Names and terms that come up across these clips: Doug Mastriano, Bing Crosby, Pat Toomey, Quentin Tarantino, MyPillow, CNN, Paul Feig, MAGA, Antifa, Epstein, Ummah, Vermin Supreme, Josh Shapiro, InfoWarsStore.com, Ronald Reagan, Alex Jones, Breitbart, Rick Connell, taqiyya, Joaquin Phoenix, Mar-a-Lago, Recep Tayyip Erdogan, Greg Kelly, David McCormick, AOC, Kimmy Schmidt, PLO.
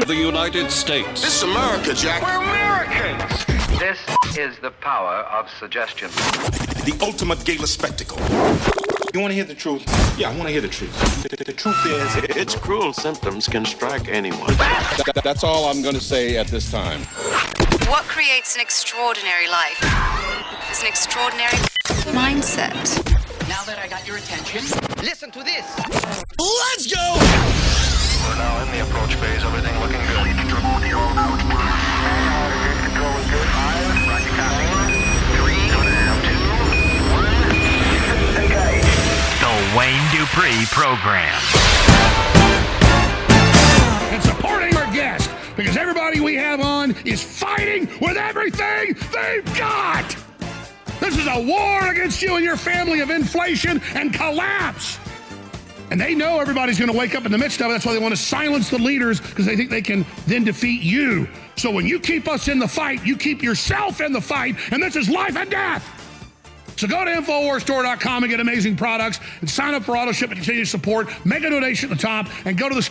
of the United States. This is America, Jack. We're Americans. This is the power of suggestion. The ultimate gala spectacle. You want to hear the truth? Yeah, I want to hear the truth. The truth is, its cruel symptoms can strike anyone. That's all I'm going to say at this time. What creates an extraordinary life is an extraordinary mindset. Now that I got your attention, listen to this. Let's go! We're now in the approach phase. Everything looking good. Control is good. 5, rocket copy. 3, down 2, 1, engage. The Wayne Dupree Program. And supporting our guest. Because everybody we have on is fighting with everything they've got. This is a war against you and your family of inflation and collapse. And they know everybody's going to wake up in the midst of it. That's why they want to silence the leaders, because they think they can then defeat you. So when you keep us in the fight, you keep yourself in the fight. And this is life and death. So go to InfoWarsStore.com and get amazing products. And sign up for auto ship and continue to support. Make a donation at the top and go to the...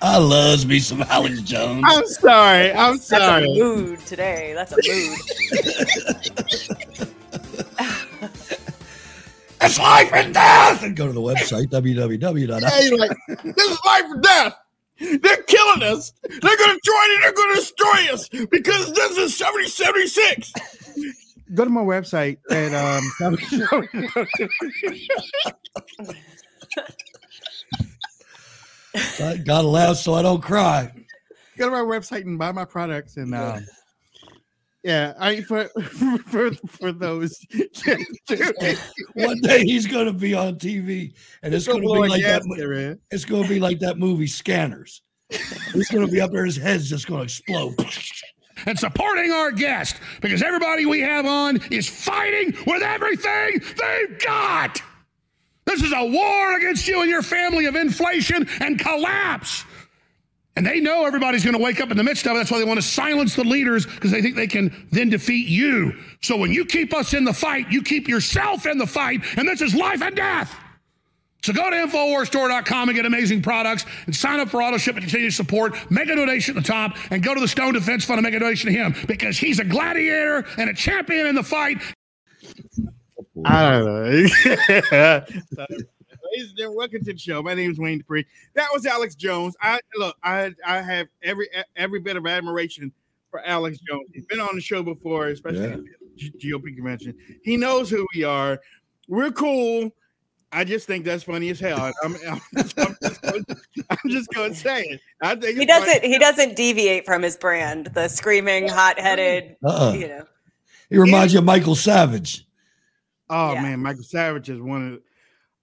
I love me some Alex Jones. I'm sorry. That's a mood today. That's a mood. It's life and death. And go to the website, www. Yeah, you're like, this is life and death. They're killing us. They're going to join it. They're going to destroy us because this is 7076. Go to my website and God allows so I don't cry. Go to my website and buy my products, and for those. One day he's going to be on TV, and it's going to be like that. It's going to be like that movie Scanners. It's going to be up there. His head's just going to explode. And supporting our guest, because everybody we have on is fighting with everything they've got. This is a war against you and your family of inflation and collapse. And they know everybody's going to wake up in the midst of it. That's why they want to silence the leaders, because they think they can then defeat you. So when you keep us in the fight, you keep yourself in the fight. And this is life and death. So go to InfoWarsStore.com and get amazing products, and sign up for auto ship and continue to support. Make a donation at the top and go to the Stone Defense Fund and make a donation to him, because he's a gladiator and a champion in the fight. I don't know. So, ladies and gentlemen, welcome to the show. My name is Wayne Dupree. That was Alex Jones. I have every bit of admiration for Alex Jones. He's been on the show before, especially at the GOP convention. He knows who we are. We're cool. I just think that's funny as hell. I'm just going to say it. I think he doesn't deviate from his brand. The screaming, hot-headed. You know, he reminds you of Michael Savage. Oh yeah. Man, Michael Savage is one of.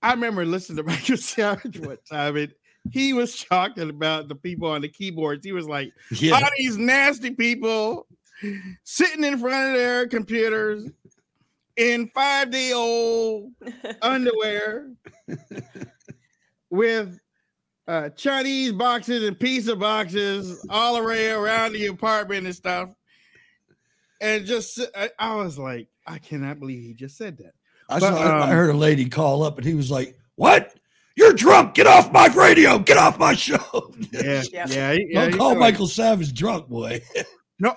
I remember listening to Michael Savage one time. And he was talking about the people on the keyboards. He was like, all these nasty people sitting in front of their computers in 5-day-old underwear with Chinese boxes and pizza boxes all around the apartment and stuff. And just, I was like, I cannot believe he just said that. I heard a lady call up, and he was like, what? You're drunk. Get off my radio. Get off my show. Don't call Michael Savage drunk, boy. No,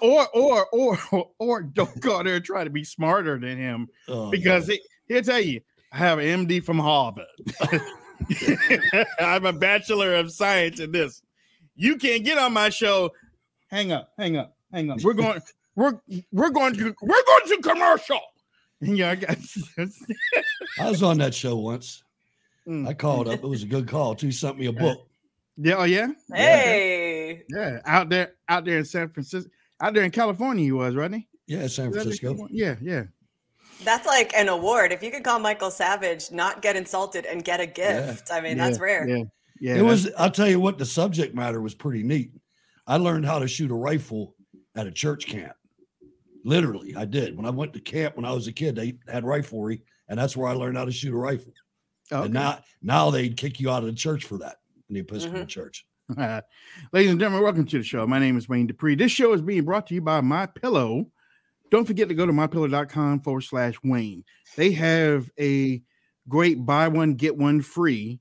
or don't go out there and try to be smarter than him, because he'll tell you, I have an MD from Harvard. I'm a bachelor of science in this. You can't get on my show. Hang up. We're going to commercial. Yeah, I guess. I was on that show once. I called up. It was a good call. Too sent me a book. Yeah. Oh yeah. Hey. Yeah. Out there in San Francisco. Out there in California, he was, right? Yeah, San Francisco. Yeah. That's like an award. If you could call Michael Savage, not get insulted, and get a gift, I mean, that's rare. Yeah. It was. I'll tell you what. The subject matter was pretty neat. I learned how to shoot a rifle at a church camp. Literally, I did. When I went to camp when I was a kid, they had riflery, and that's where I learned how to shoot a rifle. Okay. And now they'd kick you out of the church for that in the Episcopal Church. Ladies and gentlemen, welcome to the show. My name is Wayne Dupree. This show is being brought to you by MyPillow. Don't forget to go to MyPillow.com/Wayne. They have a great buy one, get one free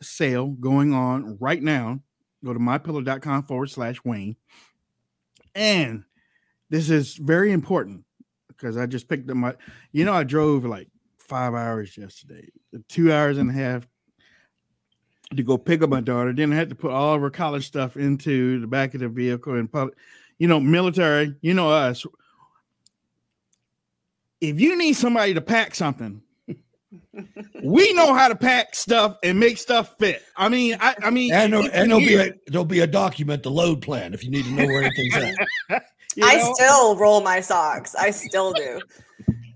sale going on right now. Go to mypillow.com/Wayne. And this is very important because I just picked up my, you know, I drove like 5 hours yesterday, 2.5 hours to go pick up my daughter. Then I had to put all of her college stuff into the back of the vehicle and public, you know, military, you know, us. If you need somebody to pack something, we know how to pack stuff and make stuff fit. I mean, and there'll be a document, the load plan, if you need to know where anything's at. I still roll my socks. I still do.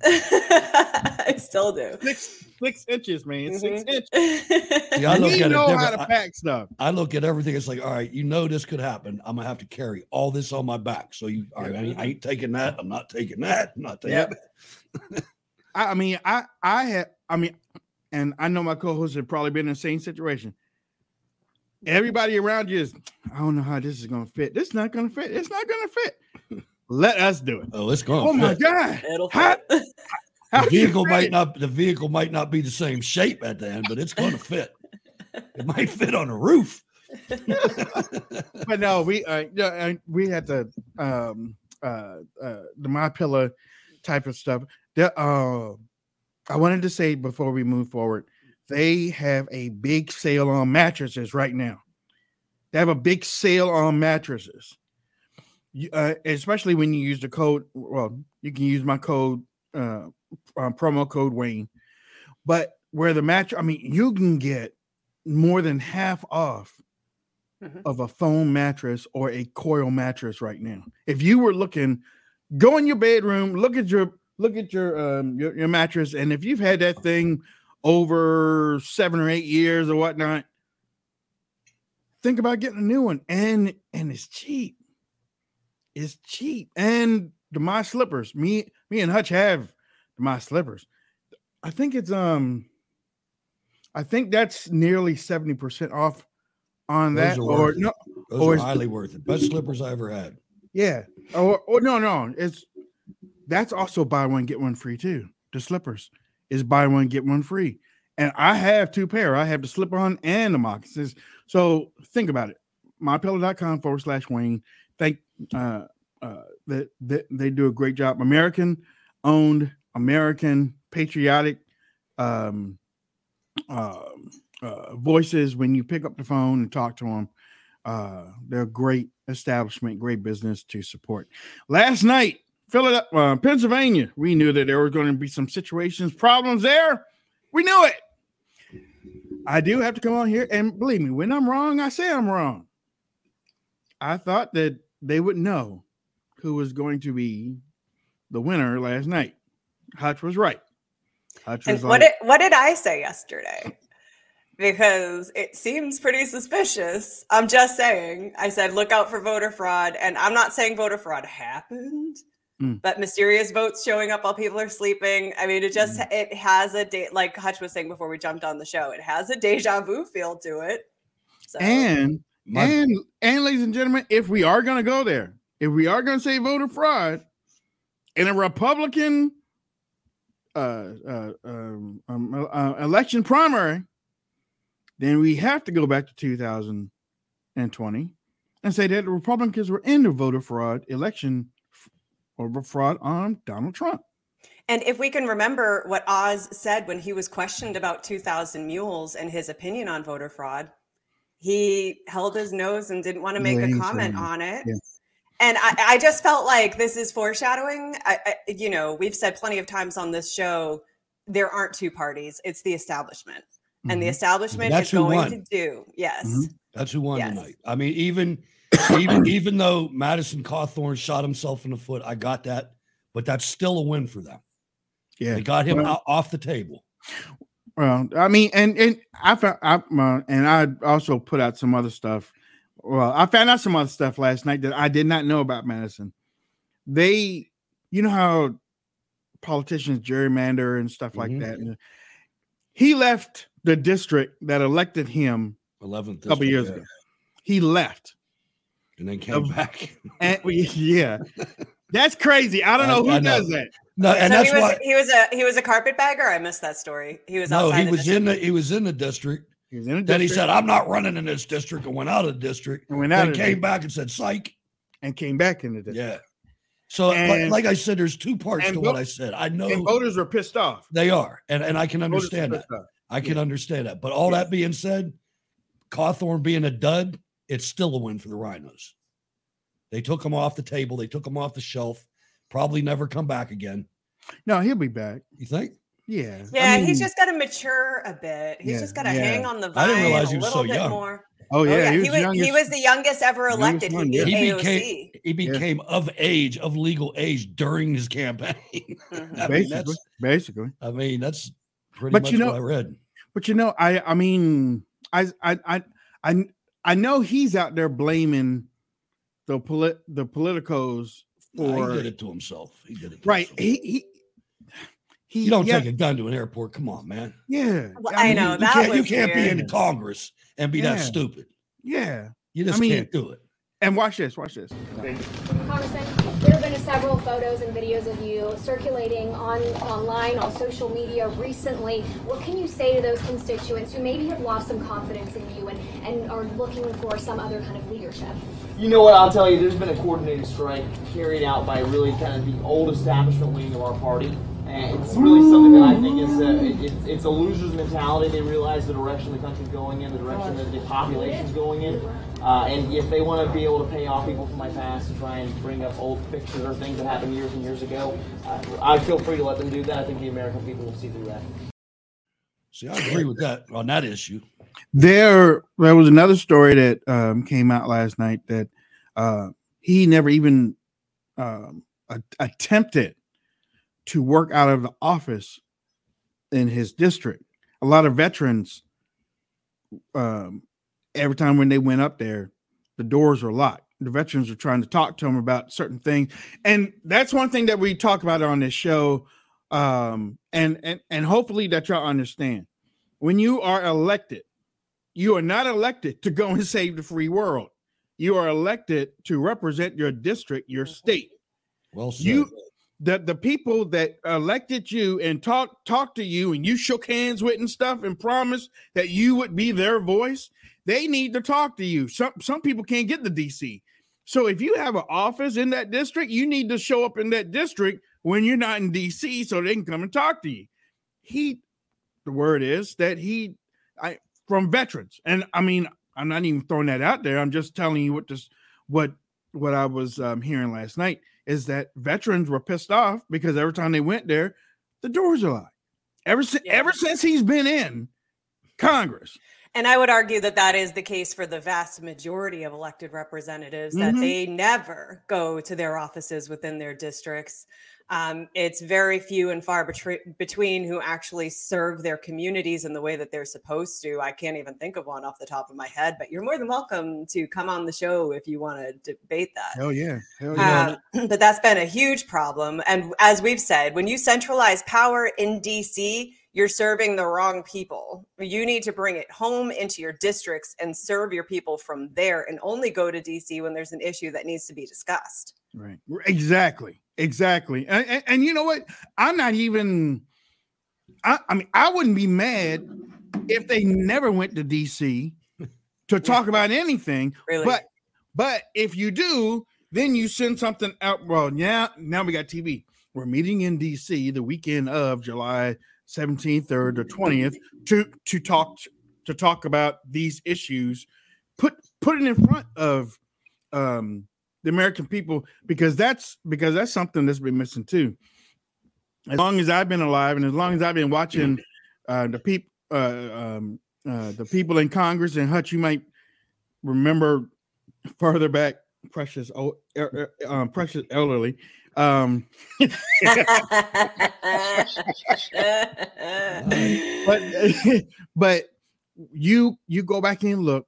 I still do. 6 inches, man. Mm-hmm. 6 inches. See, we know how to pack stuff. I look at everything. It's like, all right, you know this could happen. I'm gonna have to carry all this on my back. So you, all right, I ain't taking that. I'm not taking that. I'm not taking that. I mean, I mean, and I know my co-hosts have probably been in the same situation. Everybody around you is, I don't know how this is going to fit. This is not going to fit. It's not going to fit. Let us do it. Oh, it's going to fit. Oh, my God. It'll fit. The vehicle might not be the same shape at the end, but it's going to fit. It might fit on a roof. But no, we had the MyPillow type of stuff. I wanted to say before we move forward, they have a big sale on mattresses right now. They have a big sale on mattresses, especially when you use the code. Well, you can use my code, promo code Wayne. But where the mattress, I mean, you can get more than half off of a foam mattress or a coil mattress right now. If you were looking, go in your bedroom, look at your mattress, and if you've had that thing over 7 or 8 years or whatnot, think about getting a new one. And it's cheap. It's cheap. And the My Slippers, me and Hutch have the My Slippers. I think that's nearly 70% off on that. Those are highly worth it. Best slippers I ever had. Yeah. Or no. That's also buy one, get one free too. The slippers is buy one, get one free. And I have two pair. I have the slip on and the moccasins. So think about it. MyPillow.com/Wayne. They do a great job. American owned, American patriotic voices when you pick up the phone and talk to them. They're a great establishment, great business to support. Last night, Philadelphia, Pennsylvania, we knew that there were going to be some situations, problems there. We knew it. I do have to come on here, and believe me, when I'm wrong, I say I'm wrong. I thought that they would know who was going to be the winner last night. Hutch was right. What did I say yesterday? Because it seems pretty suspicious. I'm just saying, I said, look out for voter fraud, and I'm not saying voter fraud happened. But mysterious votes showing up while people are sleeping. I mean, it has a date, like Hutch was saying before we jumped on the show, it has a deja vu feel to it. So. And ladies and gentlemen, if we are going to go there, if we are going to say voter fraud in a Republican election primary, then we have to go back to 2020 and say that the Republicans were in the voter fraud election over fraud on Donald Trump. And if we can remember what Oz said when he was questioned about 2,000 mules and his opinion on voter fraud, he held his nose and didn't want to make a comment on it. Yeah. And I just felt like this is foreshadowing. We've said plenty of times on this show, there aren't two parties. It's the establishment. Mm-hmm. And the establishment is going to do. Yes. Mm-hmm. That's who won tonight. I mean, even though Madison Cawthorn shot himself in the foot, I got that, but that's still a win for them. Yeah, they got him off the table. Well, I mean, and I also put out some other stuff. Well, I found out some other stuff last night that I did not know about Madison. They, you know how politicians gerrymander and stuff like that. And he left the district that elected him 11th a couple years ago. He left. And then came back. Yeah. That's crazy. I don't know who does that. No, and so that's why he was a carpetbagger. I missed that story. He was outside. No, he was in the district. He was in the district. Then he said, "I'm not running in this district," and went out of the district. And went out. Then came back and said, "Psych," and came back in the district. Yeah. So, and, like I said, there's two parts to what I said. I know and voters are pissed off. They are, and I can understand that. I can understand that. But all that being said, Cawthorn being a dud, it's still a win for the Rhinos. They took him off the table. They took him off the shelf. Probably never come back again. No, he'll be back. You think? Yeah. Yeah, I mean, he's just got to mature a bit. He's just got to hang on the vine. I didn't realize he was so young. More. Oh, yeah. Oh, yeah. He was the youngest ever elected. He became of age, of legal age during his campaign. Mm-hmm. Basically. I mean, that's pretty much what I read. But, you know, I know he's out there blaming the politicos for he did it to himself. He did it to right. himself. He you don't take a gun to an airport. Come on, man. Yeah, well, I mean, I know you can't be in Congress and be that stupid. Yeah, you just can't do it. And watch this. Congressman, there have been several photos and videos of you circulating online on social media recently. What can you say to those constituents who maybe have lost some confidence in you and are looking for some other kind of leadership? You know what, I'll tell you, there's been a coordinated strike carried out by really kind of the old establishment wing of our party. And it's really something that I think is it's a loser's mentality. They realize the direction the country's going in, the direction that the population's going in. And if they want to be able to pay off people from my past and try and bring up old pictures or things that happened years and years ago, I feel free to let them do that. I think the American people will see through that. See, I agree with that on that issue. There was another story that came out last night that he never even attempted to work out of the office in his district. A lot of veterans, every time when they went up there, the doors were locked. The veterans were trying to talk to them about certain things. And that's one thing that we talk about on this show. And hopefully that y'all understand. When you are elected, you are not elected to go and save the free world. You are elected to represent your district, your state. Well said. The people that elected you and talked to you and you shook hands with and stuff and promised that you would be their voice, they need to talk to you. Some people can't get to DC. So if you have an office in that district, you need to show up in that district when you're not in DC so they can come and talk to you. The word is that from veterans. And I mean, I'm not even throwing that out there. I'm just telling you what I was hearing last night. Is that veterans were pissed off because every time they went there, the doors are locked. Ever since he's been in Congress. And I would argue that is the case for the vast majority of elected representatives, mm-hmm. that they never go to their offices within their districts. It's very few and far between who actually serve their communities in the way that they're supposed to. I can't even think of one off the top of my head, but you're more than welcome to come on the show if you want to debate that. Hell yeah. But that's been a huge problem. And as we've said, when you centralize power in DC, you're serving the wrong people. You need to bring it home into your districts and serve your people from there and only go to DC when there's an issue that needs to be discussed. Right. Exactly. And you know what? I'm not even, I mean, I wouldn't be mad if they never went to DC to talk about anything, really? But if you do, then you send something out. Well, yeah, now we got TV. We're meeting in DC the weekend of July 17th or the 20th to talk about these issues, put it in front of the American people, because that's something that's been missing too. As long as I've been alive and as long as I've been watching the people in Congress, and Hutch, you might remember further back, precious elderly. But you go back and look,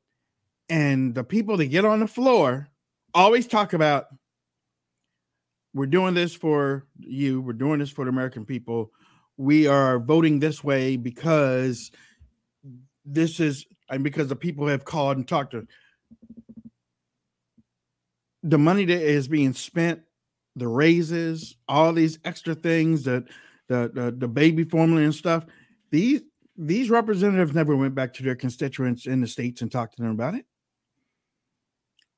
and the people that get on the floor always talk about, we're doing this for you, we're doing this for the American people, we are voting this way because this is, and because the people have called and talked to. The money that is being spent the raises, all these extra things, that the baby formula and stuff, these representatives never went back to their constituents in the states and talked to them about it.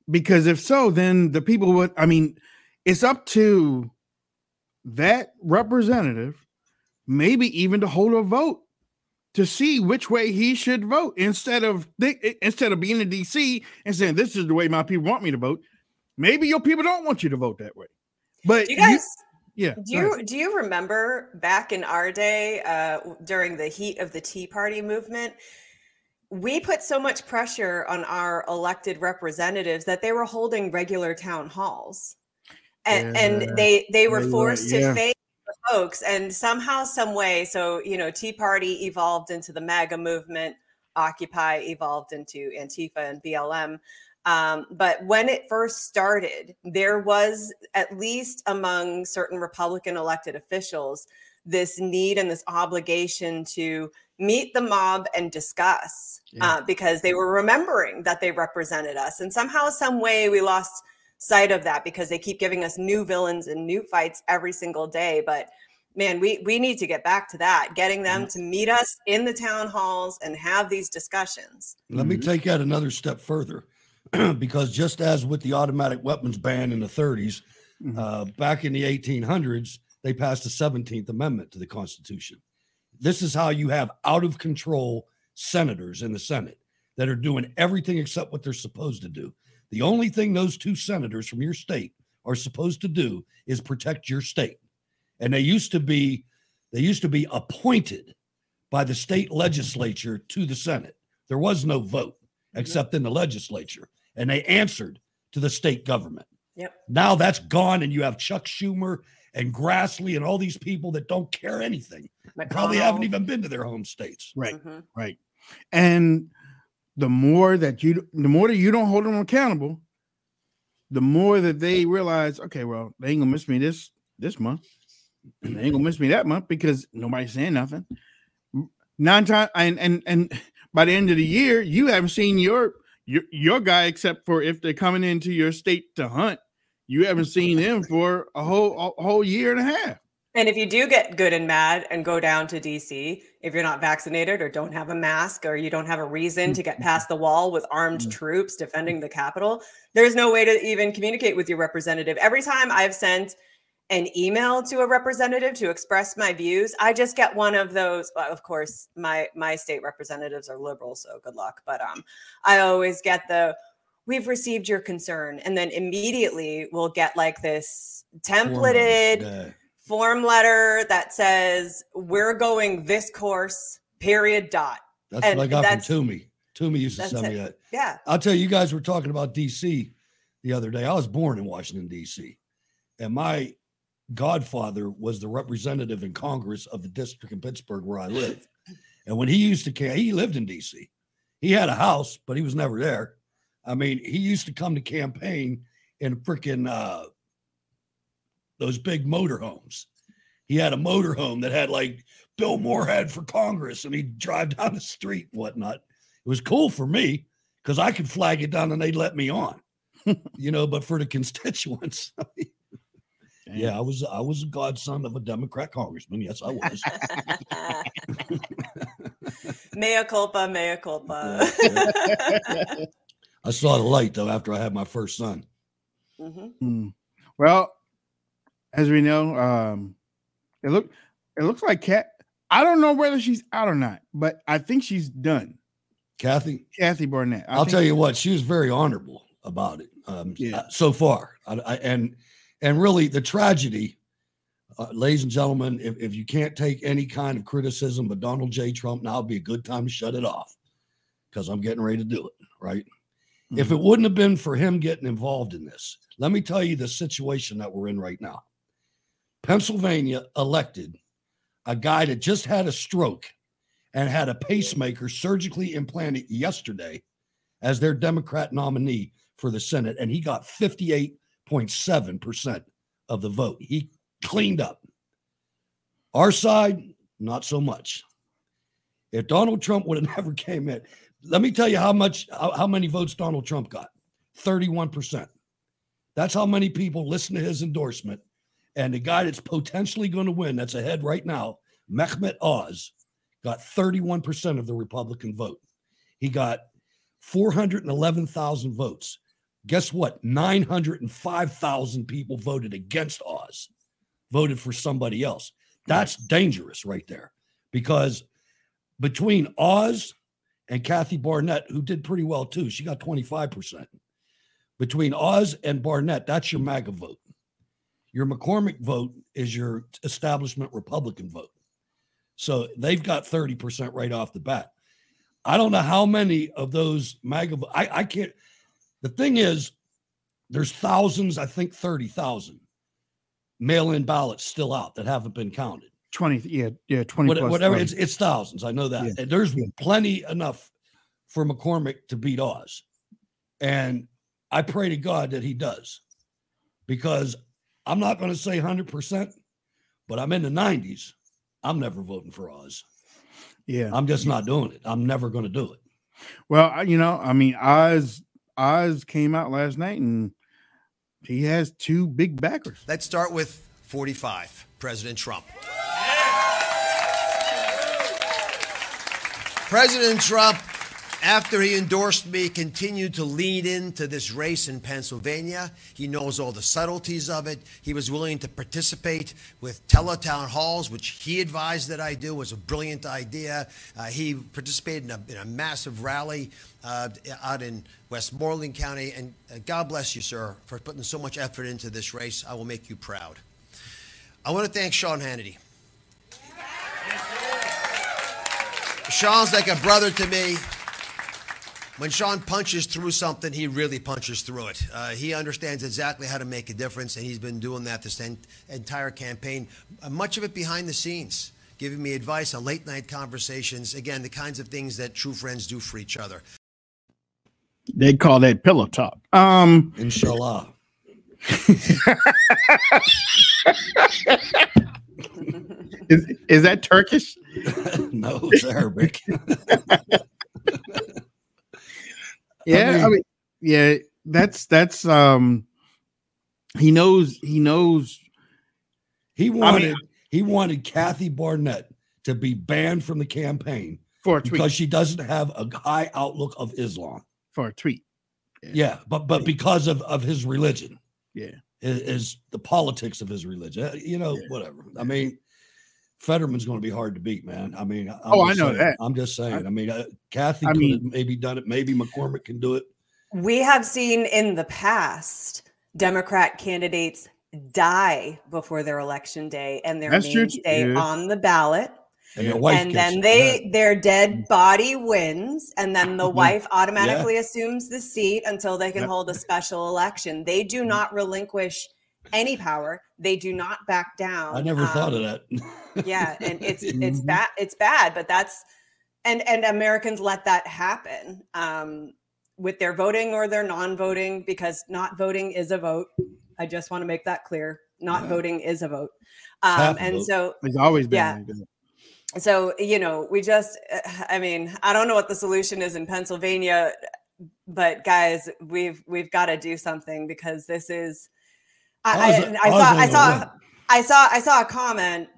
Because if so, then the people would, I mean, it's up to that representative, maybe even to hold a vote to see which way he should vote, instead of being in DC and saying, this is the way my people want me to vote. Maybe your people don't want you to vote that way. But you guys, do you remember back in our day, during the heat of the Tea Party movement, we put so much pressure on our elected representatives that they were holding regular town halls, and they were forced to face the folks, and somehow, some way. So, you know, Tea Party evolved into the MAGA movement, Occupy evolved into Antifa and BLM. But when it first started, there was, at least among certain Republican elected officials, this need and this obligation to meet the mob and discuss, because they were remembering that they represented us. And somehow, some way, we lost sight of that because they keep giving us new villains and new fights every single day. But man, we need to get back to that, getting them to meet us in the town halls and have these discussions. Let me take that another step further. Because just as with the automatic weapons ban in the 30s, back in the 1800s, they passed the 17th Amendment to the Constitution. This is how you have out of control senators in the Senate that are doing everything except what they're supposed to do. The only thing those two senators from your state are supposed to do is protect your state. And they used to be appointed by the state legislature to the Senate. There was no vote except in the legislature. And they answered to the state government. Yep. Now that's gone, and you have Chuck Schumer and Grassley and all these people that don't care anything. Probably haven't even been to their home states. Right, right. And the more that you don't hold them accountable, the more that they realize, okay, well, they ain't gonna miss me this month, and they ain't gonna miss me that month because nobody's saying nothing. Nine times, and by the end of the year, you haven't seen your guy, except for if they're coming into your state to hunt. You haven't seen him for a whole year and a half. And if you do get good and mad and go down to DC, if you're not vaccinated or don't have a mask or you don't have a reason to get past the wall with armed troops defending the Capitol, there's no way to even communicate with your representative. Every time I've sent an email to a representative to express my views, I just get one of those. Well, of course, my state representatives are liberal, so good luck. But I always get the, we've received your concern. And then immediately we'll get like this templated form letter that says, we're going this course, period, dot. That's what I got from Toomey. Toomey used to send me that. Yeah. I'll tell you, you guys were talking about D.C. the other day. I was born in Washington, D.C. And my godfather was the representative in Congress of the district in Pittsburgh where I lived. And when he used to, he lived in D.C. He had a house, but he was never there. I mean, he used to come to campaign in freaking those big motorhomes. He had a motorhome that had like Bill Moorhead for Congress, and he'd drive down the street and whatnot. It was cool for me because I could flag it down and they'd let me on, you know. But for the constituents, I mean, yeah, I was a godson of a Democrat congressman. Yes, I was. Mea culpa, mea culpa. Yeah. I saw the light, though, after I had my first son. Well, as we know, it looks like Kat, I don't know whether she's out or not, but I think she's done. Kathy Barnette. I'll tell you what, she was very honorable about it so far. And really, the tragedy, ladies and gentlemen, if you can't take any kind of criticism of Donald J. Trump, now would be a good time to shut it off because I'm getting ready to do it, right? If it wouldn't have been for him getting involved in this, let me tell you the situation that we're in right now. Pennsylvania elected a guy that just had a stroke and had a pacemaker surgically implanted yesterday as their Democrat nominee for the Senate, and he got 58.7% of the vote. He cleaned up. Our side, not so much. If Donald Trump would have never came in, let me tell you how many votes Donald Trump got. 31%. That's how many people listened to his endorsement And the guy that's potentially going to win, that's ahead right now, Mehmet Oz, got 31% of the Republican vote. He got 411,000 votes. Guess what? 905,000 people voted against Oz, voted for somebody else. That's dangerous right there, because between Oz and Kathy Barnette, who did pretty well too, she got 25%. Between Oz and Barnette, that's your MAGA vote. Your McCormick vote is your establishment Republican vote. So they've got 30% right off the bat. I don't know how many of those MAGA, I can't. The thing is, there's thousands, I think 30,000 mail-in ballots still out that haven't been counted. 20, 20 plus. Whatever, 20. It's thousands, I know that. Yeah. There's plenty enough for McCormick to beat Oz. And I pray to God that he does, because I'm not going to say 100%, but I'm in the 90s. I'm never voting for Oz. Yeah. I'm just not doing it. I'm never going to do it. Well, you know, I mean, Oz came out last night and he has two big backers. Let's start with 45, President Trump. Yeah. President Trump, after he endorsed me, continued to lean into this race in Pennsylvania. He knows all the subtleties of it. He was willing to participate with teletown halls, which he advised that I do, was a brilliant idea. He participated in a massive rally out in Westmoreland County. And God bless you, sir, for putting so much effort into this race. I will make you proud. I want to thank Sean Hannity. Sean's like a brother to me. When Sean punches through something, he really punches through it. He understands exactly how to make a difference, and he's been doing that this entire campaign, much of it behind the scenes, giving me advice on late-night conversations, again, the kinds of things that true friends do for each other. They call that pillow talk. Inshallah. Is that Turkish? No, it's Arabic. Yeah, I mean, yeah, that's he knows he wanted Kathy Barnette to be banned from the campaign for a tweet because she doesn't have a high outlook of Islam. For a tweet. Yeah, but because of his religion. Yeah. Is the politics of his religion. You know, whatever. I mean, Fetterman's going to be hard to beat, man. I mean, I know that. I'm just saying. I mean, Kathy could have maybe done it. Maybe McCormick can do it. We have seen in the past Democrat candidates die before their election day, and their name stay on the ballot. And their wife their dead body wins, and then the wife automatically assumes the seat until they can hold a special election. They do not relinquish any power. They do not back down. I never thought of that. Yeah, and it's bad. It's bad, but that's and Americans let that happen with their voting or their non-voting, because not voting is a vote. I just want to make that clear. Not voting is a vote, so it's always been. Yeah. Like so you know, we just. I mean, I don't know what the solution is in Pennsylvania, but guys, we've got to do something, because this is. I saw a comment.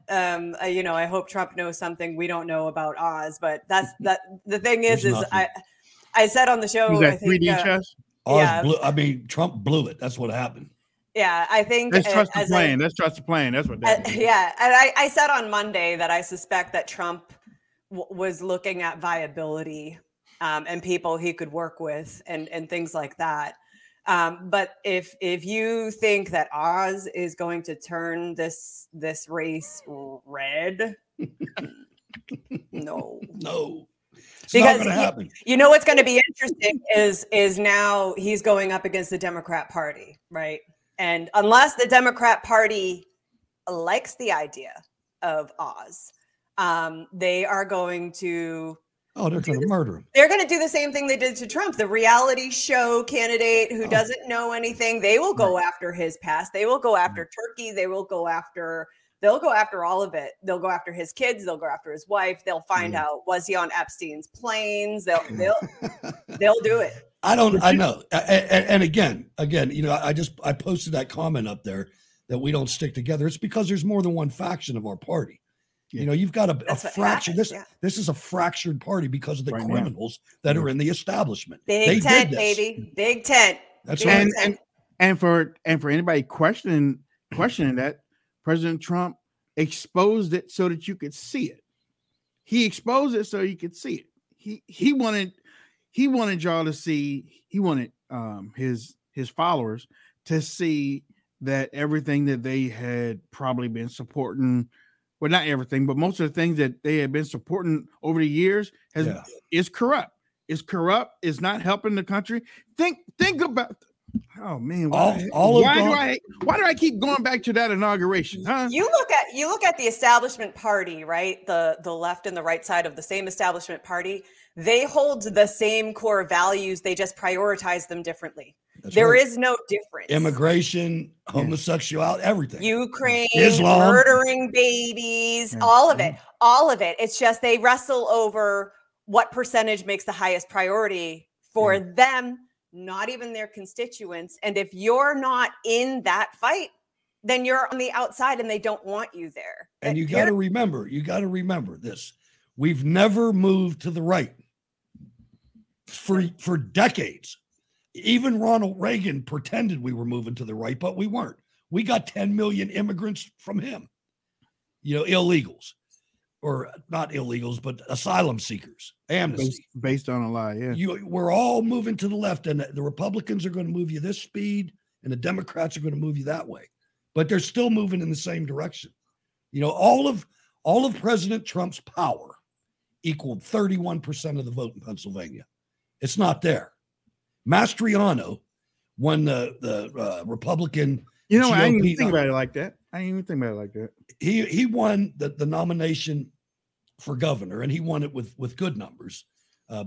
You know, I hope Trump knows something we don't know about Oz. But the thing is I said on the show. Was that I think 3D chess? Trump blew it. That's what happened. Yeah, I think that's trust the plan. That's trust the plan. That's what. That yeah, and I said on Monday that I suspect that Trump was looking at viability and people he could work with and things like that. But if you think that Oz is going to turn this race red, no, it's because not gonna happen. You know what's going to be interesting is now he's going up against the Democrat Party, right? And unless the Democrat Party likes the idea of Oz, they are going to. Oh, they're going to murder him. They're going to do the same thing they did to Trump, the reality show candidate who doesn't know anything. They will go after his past. They will go after Turkey. They will go after. They'll go after all of it. They'll go after his kids. They'll go after his wife. They'll find out, was he on Epstein's planes? They'll do it. I know. And again, you know, I posted that comment up there that we don't stick together. It's because there's more than one faction of our party. Yeah. You know, you've got a fraction. Happens, this is a fractured party because of the criminals that are in the establishment. Big tent, baby. Big tent. That's right. And for anybody questioning that, President Trump exposed it so that you could see it. He exposed it so you could see it. He wanted y'all to see. He wanted his followers to see that everything that they had probably been supporting, well, not everything, but most of the things that they had been supporting over the years is corrupt. It's corrupt. It's not helping the country. Think about. Oh man! Why do I keep going back to that inauguration? Huh? You look at the establishment party, right? The left and the right side of the same establishment party. They hold the same core values. They just prioritize them differently. There is no difference. Immigration, homosexuality, everything. Ukraine, Islam, murdering babies, all of it. It's just they wrestle over what percentage makes the highest priority for them. Not even their constituents. And if you're not in that fight, then you're on the outside and they don't want you there. And you got to remember this. We've never moved to the right for decades. Even Ronald Reagan pretended we were moving to the right, but we weren't. We got 10 million immigrants from him, illegals. Or not illegals, but asylum seekers, amnesty. Based on a lie, yeah. We're all moving to the left, and the Republicans are going to move you this speed, and the Democrats are going to move you that way. But they're still moving in the same direction. All of President Trump's power equaled 31% of the vote in Pennsylvania. It's not there. Mastriano won the Republican. I didn't even think about it like that. He won the nomination for governor, and he won it with good numbers,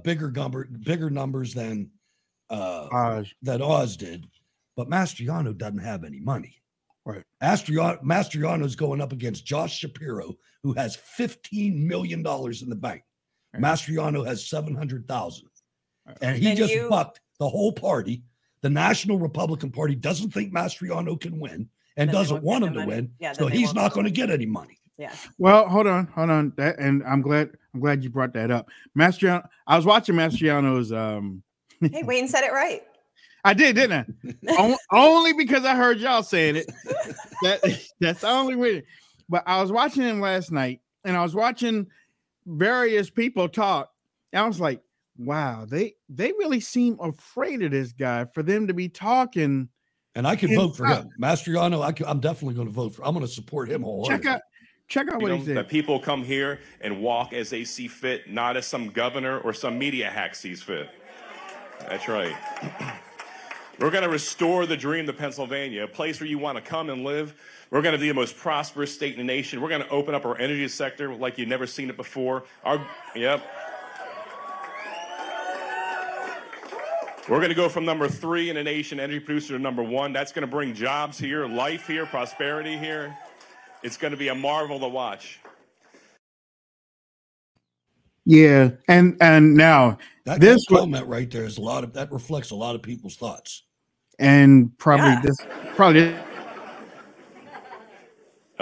bigger numbers than that Oz did. But Mastriano doesn't have any money. Right. Mastriano's going up against Josh Shapiro, who has $15 million in the bank. Right. Mastriano has $700,000, and he bucked the whole party. The National Republican Party doesn't think Mastriano can win. And doesn't want him to win, so he's not going to get any money. Yeah. Well, hold on. That, and I'm glad you brought that up, Mastriano. I was watching Mastriano's. Hey, Wayne said it right. I did, didn't I? Only because I heard y'all saying it. That's the only way. But I was watching him last night, and I was watching various people talk. And I was like, wow, they really seem afraid of this guy for them to be talking. And I can vote for him. Mastriano, I'm definitely going to vote for him. I'm going to support him wholeheartedly. Check out what he said. The people come here and walk as they see fit, not as some governor or some media hack sees fit. That's right. We're going to restore the dream to Pennsylvania, a place where you want to come and live. We're going to be the most prosperous state in the nation. We're going to open up our energy sector like you've never seen it before. We're going to go from number 3 in the nation, energy producer, to number 1. That's going to bring jobs here, life here, prosperity here. It's going to be a marvel to watch. Yeah, and now that this comment right there is a lot of that reflects a lot of people's thoughts, and probably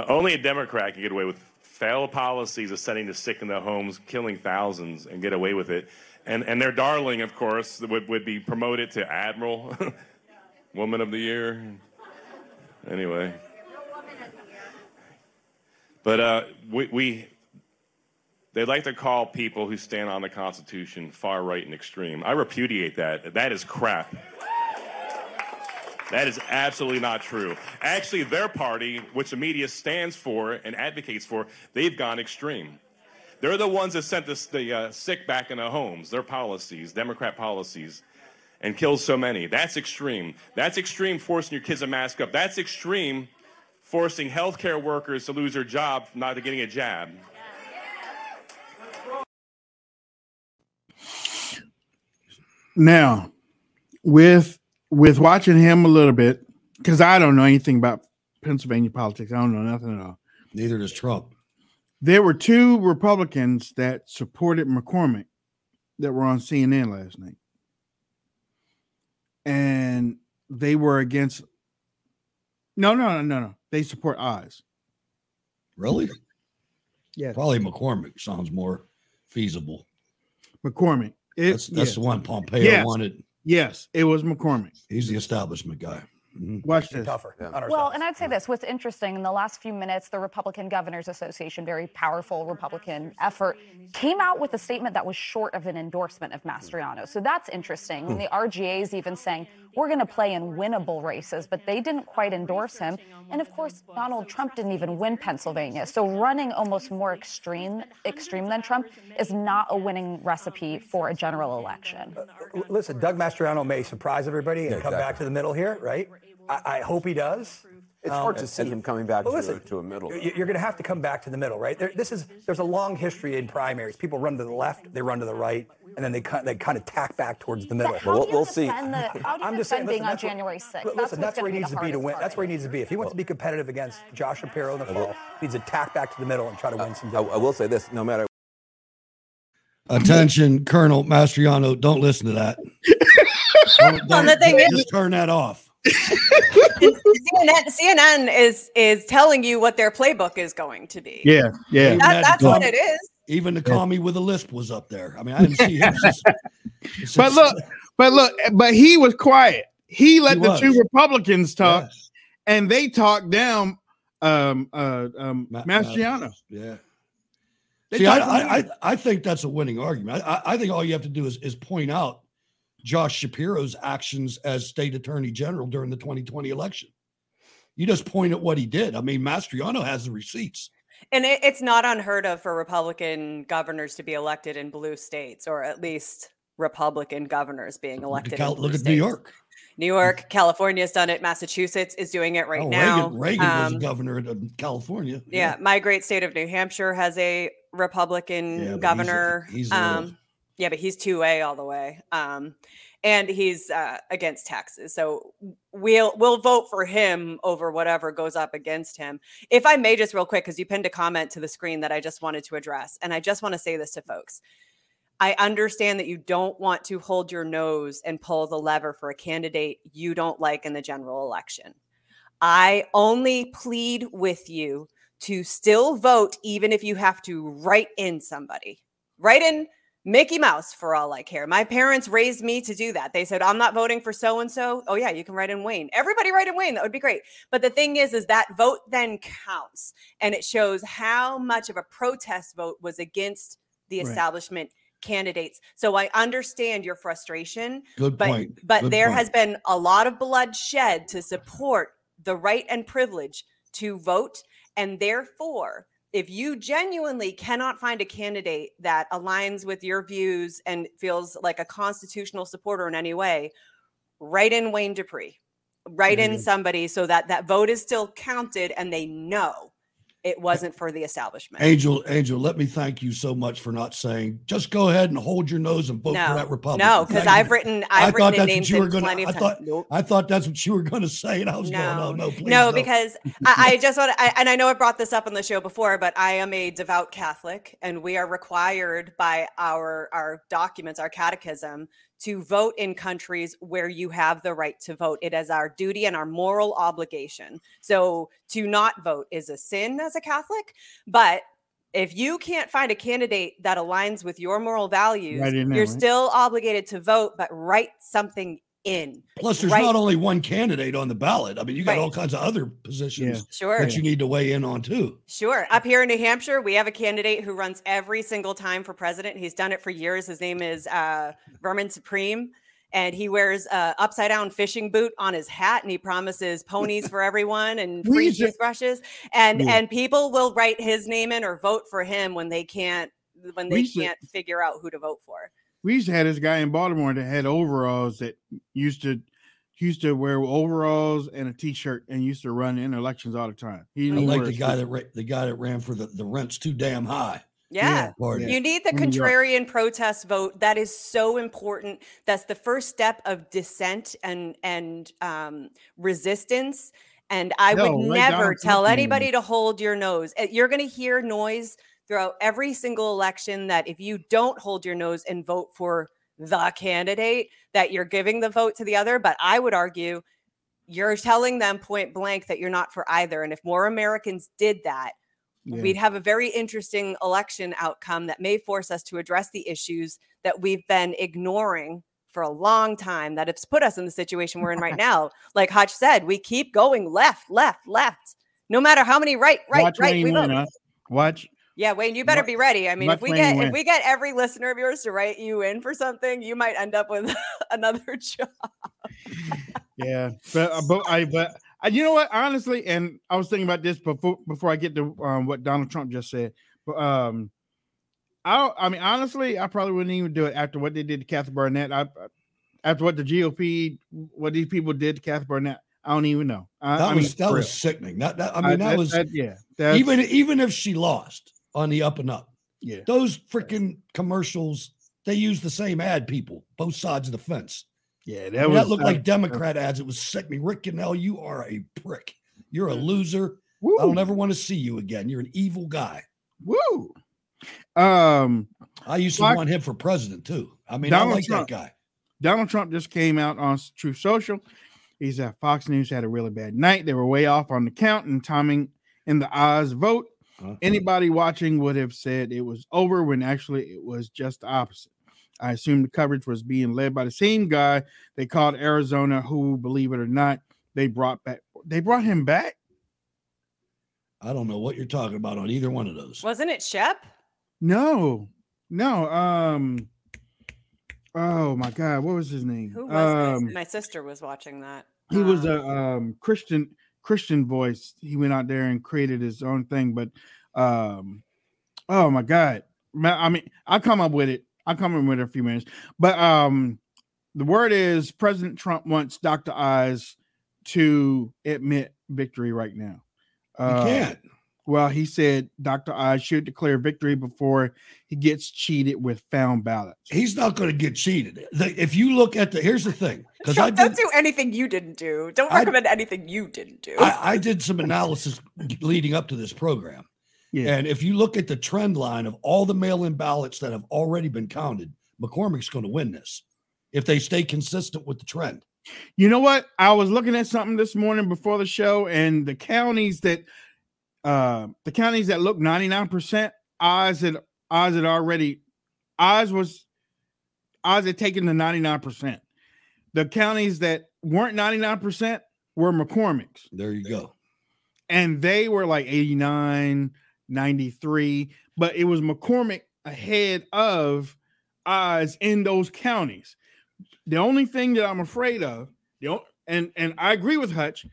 only a Democrat can get away with failed policies of sending the sick in their homes, killing thousands, and get away with it. And their darling, of course, would be promoted to Admiral, Woman of the Year. Anyway. But they like to call people who stand on the Constitution far right and extreme. I repudiate that. That is crap. That is absolutely not true. Actually, their party, which the media stands for and advocates for, they've gone extreme. They're the ones that sent the sick back in their homes, their policies, Democrat policies, and killed so many. That's extreme. That's extreme forcing your kids to mask up. That's extreme forcing healthcare workers to lose their job from not getting a jab. Now, with watching him a little bit, because I don't know anything about Pennsylvania politics. I don't know nothing at all. Neither does Trump. There were 2 Republicans that supported McCormick that were on CNN last night. And they were against No. They support Oz. Really? Yeah. Probably McCormick sounds more feasible. McCormick. That's the one Pompeo wanted. Yes, it was McCormick. He's the establishment guy. Watch this. Tougher. Yeah. Well, and I'd say this. What's interesting, in the last few minutes, the Republican Governors Association, very powerful Republican effort, came out with a statement that was short of an endorsement of Mastriano. So that's interesting. And the RGA is even saying, we're going to play in winnable races, but they didn't quite endorse him. And, of course, Donald Trump didn't even win Pennsylvania. So running almost more extreme than Trump is not a winning recipe for a general election. Listen, Doug Mastriano may surprise everybody and come back to the middle here, right? I hope he does. It's hard to see him coming back to a middle. You're going to have to come back to the middle, right? There's a long history in primaries. People run to the left, they run to the right, and then they kind of tack back towards the middle. We'll see. I'm just saying, listen, on January 6th. Listen, that's where he needs to be to win. That's where he needs to be. If he wants to be competitive against Josh Shapiro in the fall, he needs to tack back to the middle and try to win some. I will say this, no matter. Attention, Colonel Mastriano, don't listen to that. Just turn that off. CNN is telling you what their playbook is going to be. Yeah. That's what it is. Even the commie with a lisp was up there. I mean, I didn't see him. But he was quiet. He let the two Republicans talk, and they talked down Mastriano. Yeah. See, I think that's a winning argument. I think all you have to do is point out Josh Shapiro's actions as state attorney general during the 2020 election. You just point at what he did. I mean, Mastriano has the receipts. And it's not unheard of for Republican governors to be elected in blue states, or at least Republican governors being elected in blue states. Look at New York. New York, California's done it. Massachusetts is doing it right now. Reagan was the governor of California. Yeah, my great state of New Hampshire has a Republican governor. Yeah, but he's 2A all the way, and he's against taxes. So we'll vote for him over whatever goes up against him. If I may, just real quick, because you pinned a comment to the screen that I just wanted to address, and I just want to say this to folks. I understand that you don't want to hold your nose and pull the lever for a candidate you don't like in the general election. I only plead with you to still vote, even if you have to write in somebody. Write in Mickey Mouse, for all I care. My parents raised me to do that. They said, I'm not voting for so-and-so. Oh, yeah, you can write in Wayne. Everybody write in Wayne. That would be great. But the thing is that vote then counts. And it shows how much of a protest vote was against the establishment candidates. So I understand your frustration. Good point. But there has been a lot of bloodshed to support the right and privilege to vote. And therefore, if you genuinely cannot find a candidate that aligns with your views and feels like a constitutional supporter in any way, write in Wayne Dupree, write in somebody so that vote is still counted and they know it wasn't for the establishment. Angel, let me thank you so much for not saying, just go ahead and hold your nose and vote for that Republican. No, because I've written names in plenty of times. I thought that's what you were going to say, and I was going, oh, no, please. No, because I just want to, and I know I brought this up on the show before, but I am a devout Catholic, and we are required by our documents, our catechism, to vote in countries where you have the right to vote. It is our duty and our moral obligation. So to not vote is a sin as a Catholic, but if you can't find a candidate that aligns with your moral values, still obligated to vote, but write something in. Plus, there's not only one candidate on the ballot. I mean, you got all kinds of other positions that you need to weigh in on too. Sure. Up here in New Hampshire, we have a candidate who runs every single time for president. He's done it for years. His name is Vermin Supreme, and he wears an upside-down fishing boot on his hat, and he promises ponies for everyone and free toothbrushes. And people will write his name in or vote for him when they can't figure out who to vote for. We used to have this guy in Baltimore that had overalls, that used to wear overalls and a T-shirt and used to run in elections all the time. He the guy that ran for the rent's too damn high. Yeah. You need the contrarian protest vote. That is so important. That's the first step of dissent and resistance. And I would never tell anybody to hold your nose. You're going to hear noise throughout every single election that if you don't hold your nose and vote for the candidate, that you're giving the vote to the other. But I would argue you're telling them point blank that you're not for either. And if more Americans did that, we'd have a very interesting election outcome that may force us to address the issues that we've been ignoring for a long time, that it's put us in the situation we're in right now. Like Hutch said, we keep going left, no matter how many right. We vote. Watch. Yeah, Wayne, you better be ready. I mean, if we get every listener of yours to write you in for something, you might end up with another job. Yeah, but you know what? Honestly, and I was thinking about this before I get to what Donald Trump just said. But I mean, honestly, I probably wouldn't even do it after what they did to Kathy Barnette. After what the GOP, what these people did to Kathy Barnette, I don't even know. That was sickening. Even if she lost on the up and up, those freaking commercials, they use the same ad people, both sides of the fence. Yeah, that looked like Democrat ads. It was sickening. Rick Connell, you are a prick. You're a loser. Woo. I don't ever want to see you again. You're an evil guy. Woo. I used to want him for president too. I mean, Donald Trump, that guy. Donald Trump just came out on Truth Social. He said Fox News had a really bad night. They were way off on the count and timing in the Oz vote. Uh-huh. Anybody watching would have said it was over when actually it was just the opposite. I assume the coverage was being led by the same guy they called Arizona, who, believe it or not, they brought him back. I don't know what you're talking about on either one of those. Wasn't it Shep? No. Oh my God, what was his name? Who was this? My sister was watching that. He was a Christian voice. He went out there and created his own thing, but oh my God. I mean, I'll come up with it in a few minutes. But the word is President Trump wants Dr. Oz to admit victory right now. He can't. Well, he said Dr. Oz should declare victory before he gets cheated with found ballots. He's not going to get cheated. If you look at here's the thing. Don't do anything you didn't do. Don't recommend anything you didn't do. I did some analysis leading up to this program. Yeah. And if you look at the trend line of all the mail-in ballots that have already been counted, McCormick's going to win this if they stay consistent with the trend. You know what? I was looking at something this morning before the show, and the counties that look 99%, Oz had taken the 99%. The counties that weren't 99% were McCormick's. There you go. And they were like 89, 93, but it was McCormick ahead of Oz in those counties. The only thing that I'm afraid of, and I agree with Hutch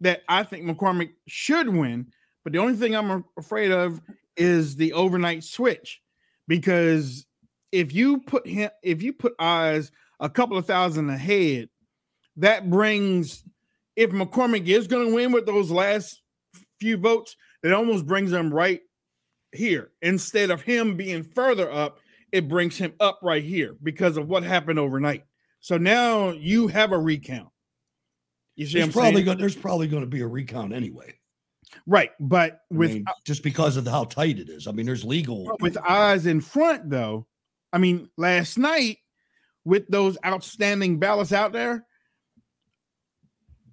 that I think McCormick should win, but the only thing I'm afraid of is the overnight switch, because if you put Oz a couple of thousand ahead, that brings, if McCormick is going to win with those last few votes, it almost brings him right here. Instead of him being further up, it brings him up right here because of what happened overnight. So now you have a recount. You see, there's probably going to be a recount anyway. Right. But just because of how tight it is. I mean, there's legal. With Oz in front, though, I mean, last night with those outstanding ballots out there,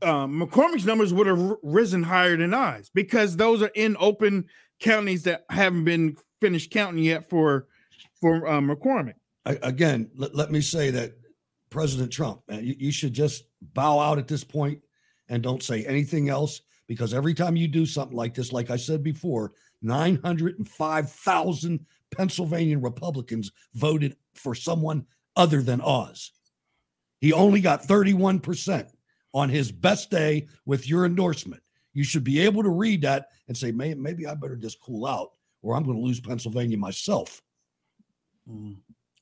McCormick's numbers would have risen higher than Oz because those are in open counties that haven't been finished counting yet for McCormick. Again, let me say that President Trump, you should just bow out at this point and don't say anything else, because every time you do something like this, like I said before, 905,000 Pennsylvania Republicans voted for someone other than Oz. He only got 31% on his best day with your endorsement. You should be able to read that and say, maybe I better just cool out or I'm going to lose Pennsylvania myself.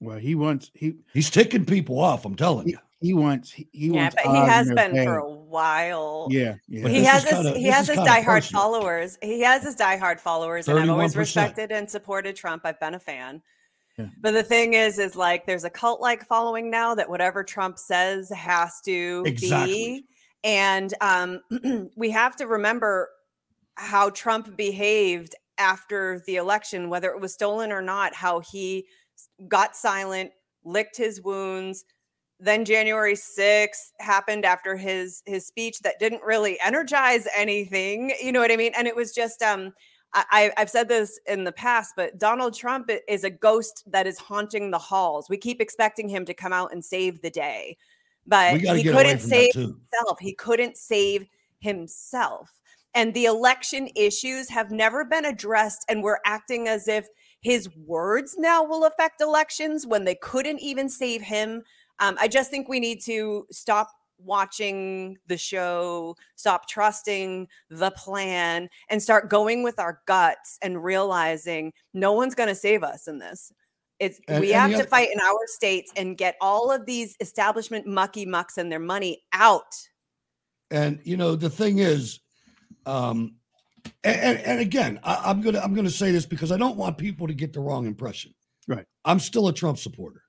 Well, he's ticking people off. I'm telling you, he wants. Yeah, but he has been for a while. Yeah. He has his diehard followers, and I've always respected and supported Trump. I've been a fan. Yeah. But the thing is like there's a cult-like following now that whatever Trump says has to be. And we have to remember how Trump behaved after the election, whether it was stolen or not, how he got silent, licked his wounds, Then January 6th happened after his speech that didn't really energize anything. You know what I mean? And it was just, I've said this in the past, but Donald Trump is a ghost that is haunting the halls. We keep expecting him to come out and save the day, but he couldn't save himself. He couldn't save himself. And the election issues have never been addressed. And we're acting as if his words now will affect elections when they couldn't even save him. I just think we need to stop watching the show, stop trusting the plan, and start going with our guts and realizing no one's going to save us in this. We have to fight in our states and get all of these establishment mucky mucks and their money out. And, you know, the thing is, and again, I'm going to say this because I don't want people to get the wrong impression. Right. I'm still a Trump supporter.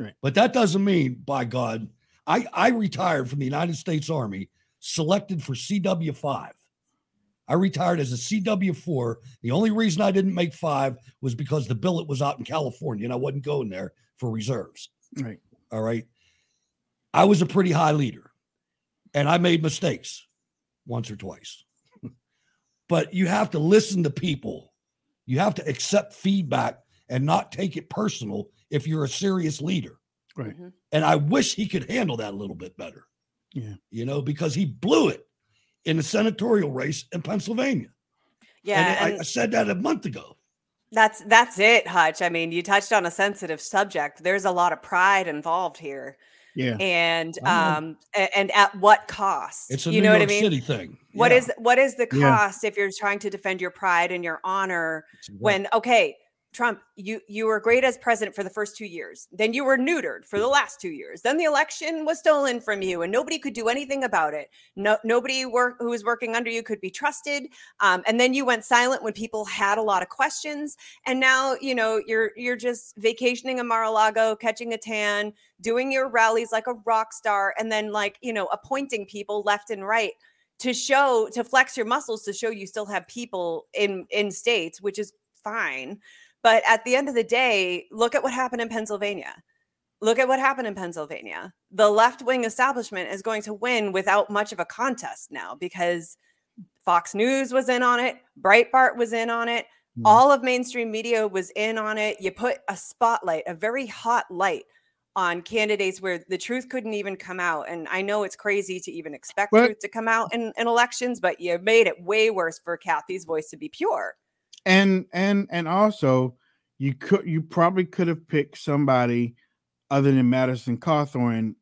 Right. But that doesn't mean, by God, I retired from the United States Army, selected for CW5. I retired as a CW4. The only reason I didn't make 5 was because the billet was out in California and I wasn't going there for reserves. Right. All right. I was a pretty high leader and I made mistakes once or twice. But you have to listen to people. You have to accept feedback and not take it personal if you're a serious leader. Right. Mm-hmm. And I wish he could handle that a little bit better. Yeah. You know, because he blew it in the senatorial race in Pennsylvania. Yeah. And I said that a month ago. That's it, Hutch. I mean, you touched on a sensitive subject. There's a lot of pride involved here. Yeah. And and at what cost? It's a New York City thing. What is the cost if you're trying to defend your pride and your honor when, okay, Trump, you were great as president for the first 2 years. Then you were neutered for the last 2 years. Then the election was stolen from you and nobody could do anything about it. Nobody who was working under you could be trusted. And then you went silent when people had a lot of questions. And now, you know, you're just vacationing in Mar-a-Lago, catching a tan, doing your rallies like a rock star. And then, like, you know, appointing people left and right to flex your muscles, to show you still have people in states, which is fine. But at the end of the day, look at what happened in Pennsylvania. The left-wing establishment is going to win without much of a contest now because Fox News was in on it. Breitbart was in on it. Mm. All of mainstream media was in on it. You put a spotlight, a very hot light on candidates where the truth couldn't even come out. And I know it's crazy to even expect truth to come out in elections, but you made it way worse for Kathy's voice to be pure. And also, you probably could have picked somebody other than Madison Cawthorn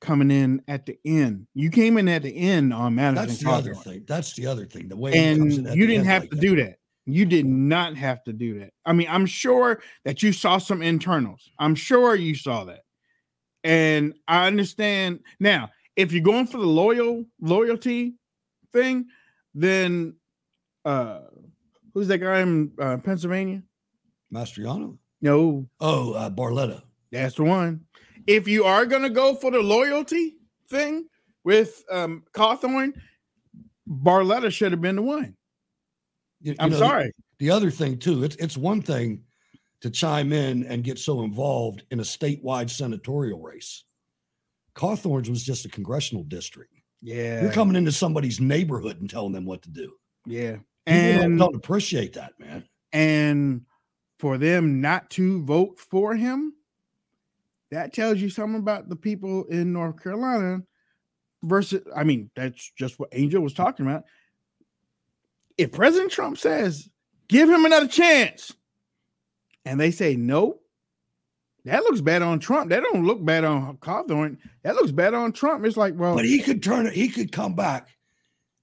coming in at the end. You came in at the end on Madison Cawthorn. That's the other thing. The way you didn't have to do that. You did not have to do that. I mean, I'm sure that you saw some internals. I'm sure you saw that, and I understand now. If you're going for the loyalty thing, then. Who's that guy in Pennsylvania? Mastriano? No. Oh, Barletta. That's the one. If you are going to go for the loyalty thing with Cawthorn, Barletta should have been the one. I'm sorry. The other thing, too, it's one thing to chime in and get so involved in a statewide senatorial race. Cawthorn's was just a congressional district. Yeah. You're coming into somebody's neighborhood and telling them what to do. Yeah. And don't appreciate that, man. And for them not to vote for him, that tells you something about the people in North Carolina versus, I mean, that's just what Angel was talking about. If President Trump says, give him another chance, and they say no, that looks bad on Trump. That don't look bad on Cawthorn. That looks bad on Trump. It's like, well. But he could come back.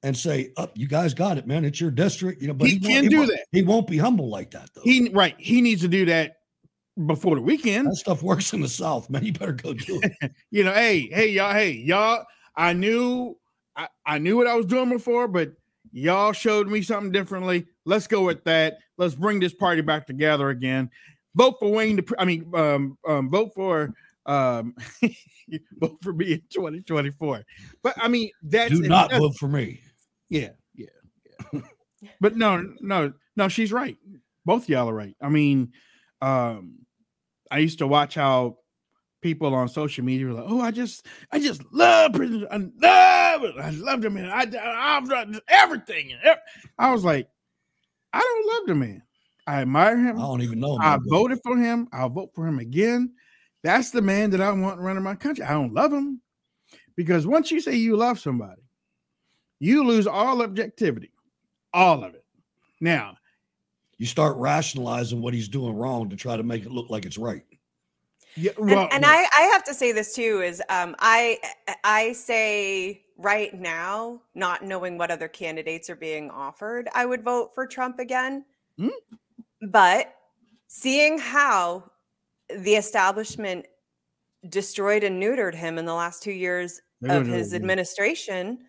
And say, "Up, you guys got it, man. It's your district." You know, but he won't do that. He won't be humble like that, though. He needs to do that before the weekend. That stuff works in the South, man. You better go do it. You know, hey, y'all. I knew what I was doing before, but y'all showed me something differently. Let's go with that. Let's bring this party back together again. Vote for Wayne Dupree. I mean, vote for me in 2024. But I mean, do not vote for me. Yeah. But no, she's right. Both y'all are right. I mean, I used to watch how people on social media were like, "Oh, I just love prisoners. I love the man. I've done everything." I was like, I don't love the man. I admire him. I don't even know him. I voted for him. I'll vote for him again. That's the man that I want running my country. I don't love him, because once you say you love somebody, you lose all objectivity, all of it. Now, you start rationalizing what he's doing wrong to try to make it look like it's right. Yeah, well, and I have to say this too, is I say right now, not knowing what other candidates are being offered, I would vote for Trump again. But seeing how the establishment destroyed and neutered him in the last 2 years of his administration,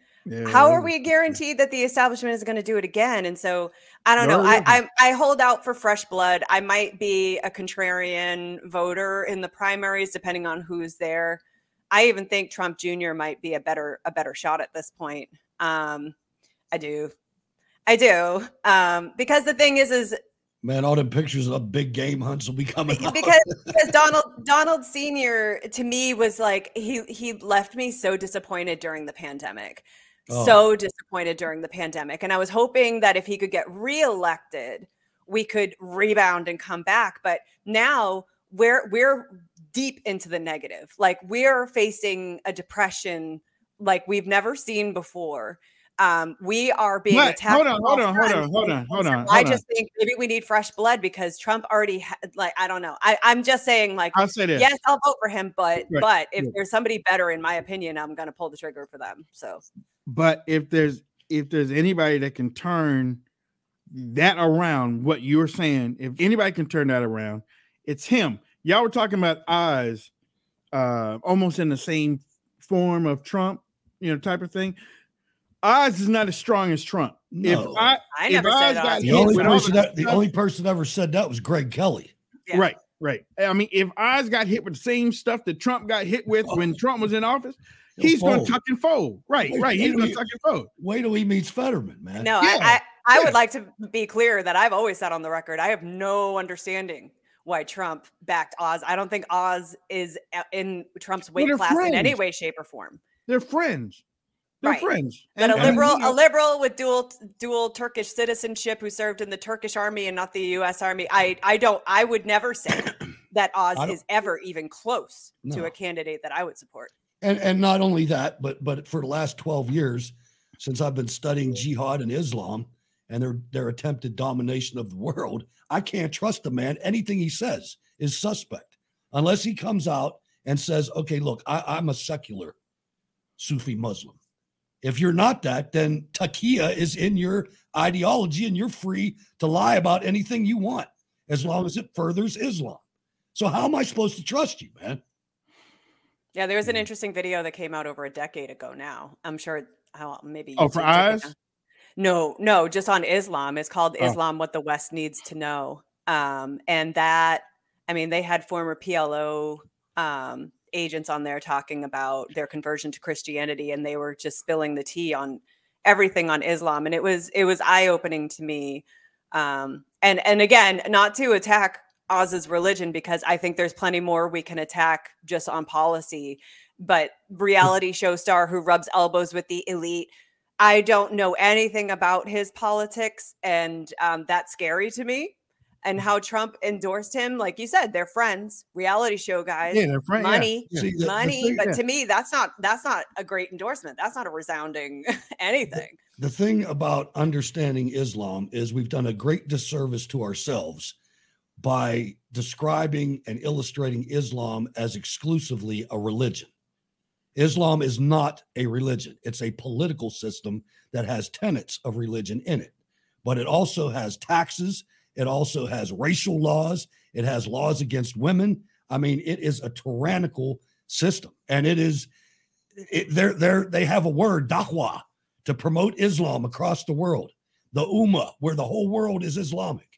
how are we guaranteed that the establishment is going to do it again? And so I don't know. I hold out for fresh blood. I might be a contrarian voter in the primaries, depending on who's there. I even think Trump Jr. might be a better shot at this point. I do. Because the thing is man, all the pictures of big game hunts will be coming up. Because Donald Sr. to me was like, he left me so disappointed during the pandemic. Oh. So disappointed during the pandemic. And I was hoping that if he could get reelected, we could rebound and come back. But now we're deep into the negative. Like, we're facing a depression like we've never seen before. We are being attacked. Hold on. I just think maybe we need fresh blood, because Trump already I don't know. I'm just saying, like, I'll say this. Yes, I'll vote for him, but if there's somebody better, in my opinion, I'm going to pull the trigger for them. So, but if there's anybody that can turn that around, what you're saying, if anybody can turn that around, it's him. Y'all were talking about Oz, almost in the same form of Trump, type of thing. Oz is not as strong as Trump. No. The only person that ever said that was Greg Kelly. Yeah. Right. I mean, if Oz got hit with the same stuff that Trump got hit with when Trump was in office, he's going to tuck and fold. Right. He's going to tuck and fold. Wait till he meets Fetterman, man. No, yeah. I would like to be clear that I've always said on the record, I have no understanding why Trump backed Oz. I don't think Oz is in Trump's weight class in any way, shape, or form. They're friends. Right. Friends. But a liberal with dual Turkish citizenship who served in the Turkish army and not the U.S. army. I would never say that Oz is ever even close to a candidate that I would support. And not only that, but for the last 12 years, since I've been studying jihad and Islam and their attempted domination of the world, I can't trust the man. Anything he says is suspect unless he comes out and says, "Okay, look, I'm a secular Sufi Muslim." If you're not that, then taqiyya is in your ideology, and you're free to lie about anything you want as long as it furthers Islam. So how am I supposed to trust you, man? Yeah, there was an interesting video that came out over a decade ago now. I'm sure maybe. Oh, for us? No, just on Islam. It's called Islam, What the West Needs to Know. And that, I mean, they had former PLO agents on there talking about their conversion to Christianity, and they were just spilling the tea on everything on Islam. And it was eye-opening to me. And again, not to attack Oz's religion, because I think there's plenty more we can attack just on policy, but reality show star who rubs elbows with the elite. I don't know anything about his politics, and that's scary to me. And how Trump endorsed him, like you said, they're friends, reality show guys, money. The thing, but to me, that's not a great endorsement. That's not a resounding anything. The thing about understanding Islam is we've done a great disservice to ourselves by describing and illustrating Islam as exclusively a religion. Islam is not a religion. It's a political system that has tenets of religion in it, but it also has taxes. It also has racial laws. It has laws against women. I mean, it is a tyrannical system, and they have a word, da'wah, to promote Islam across the world. The Ummah, where the whole world is Islamic.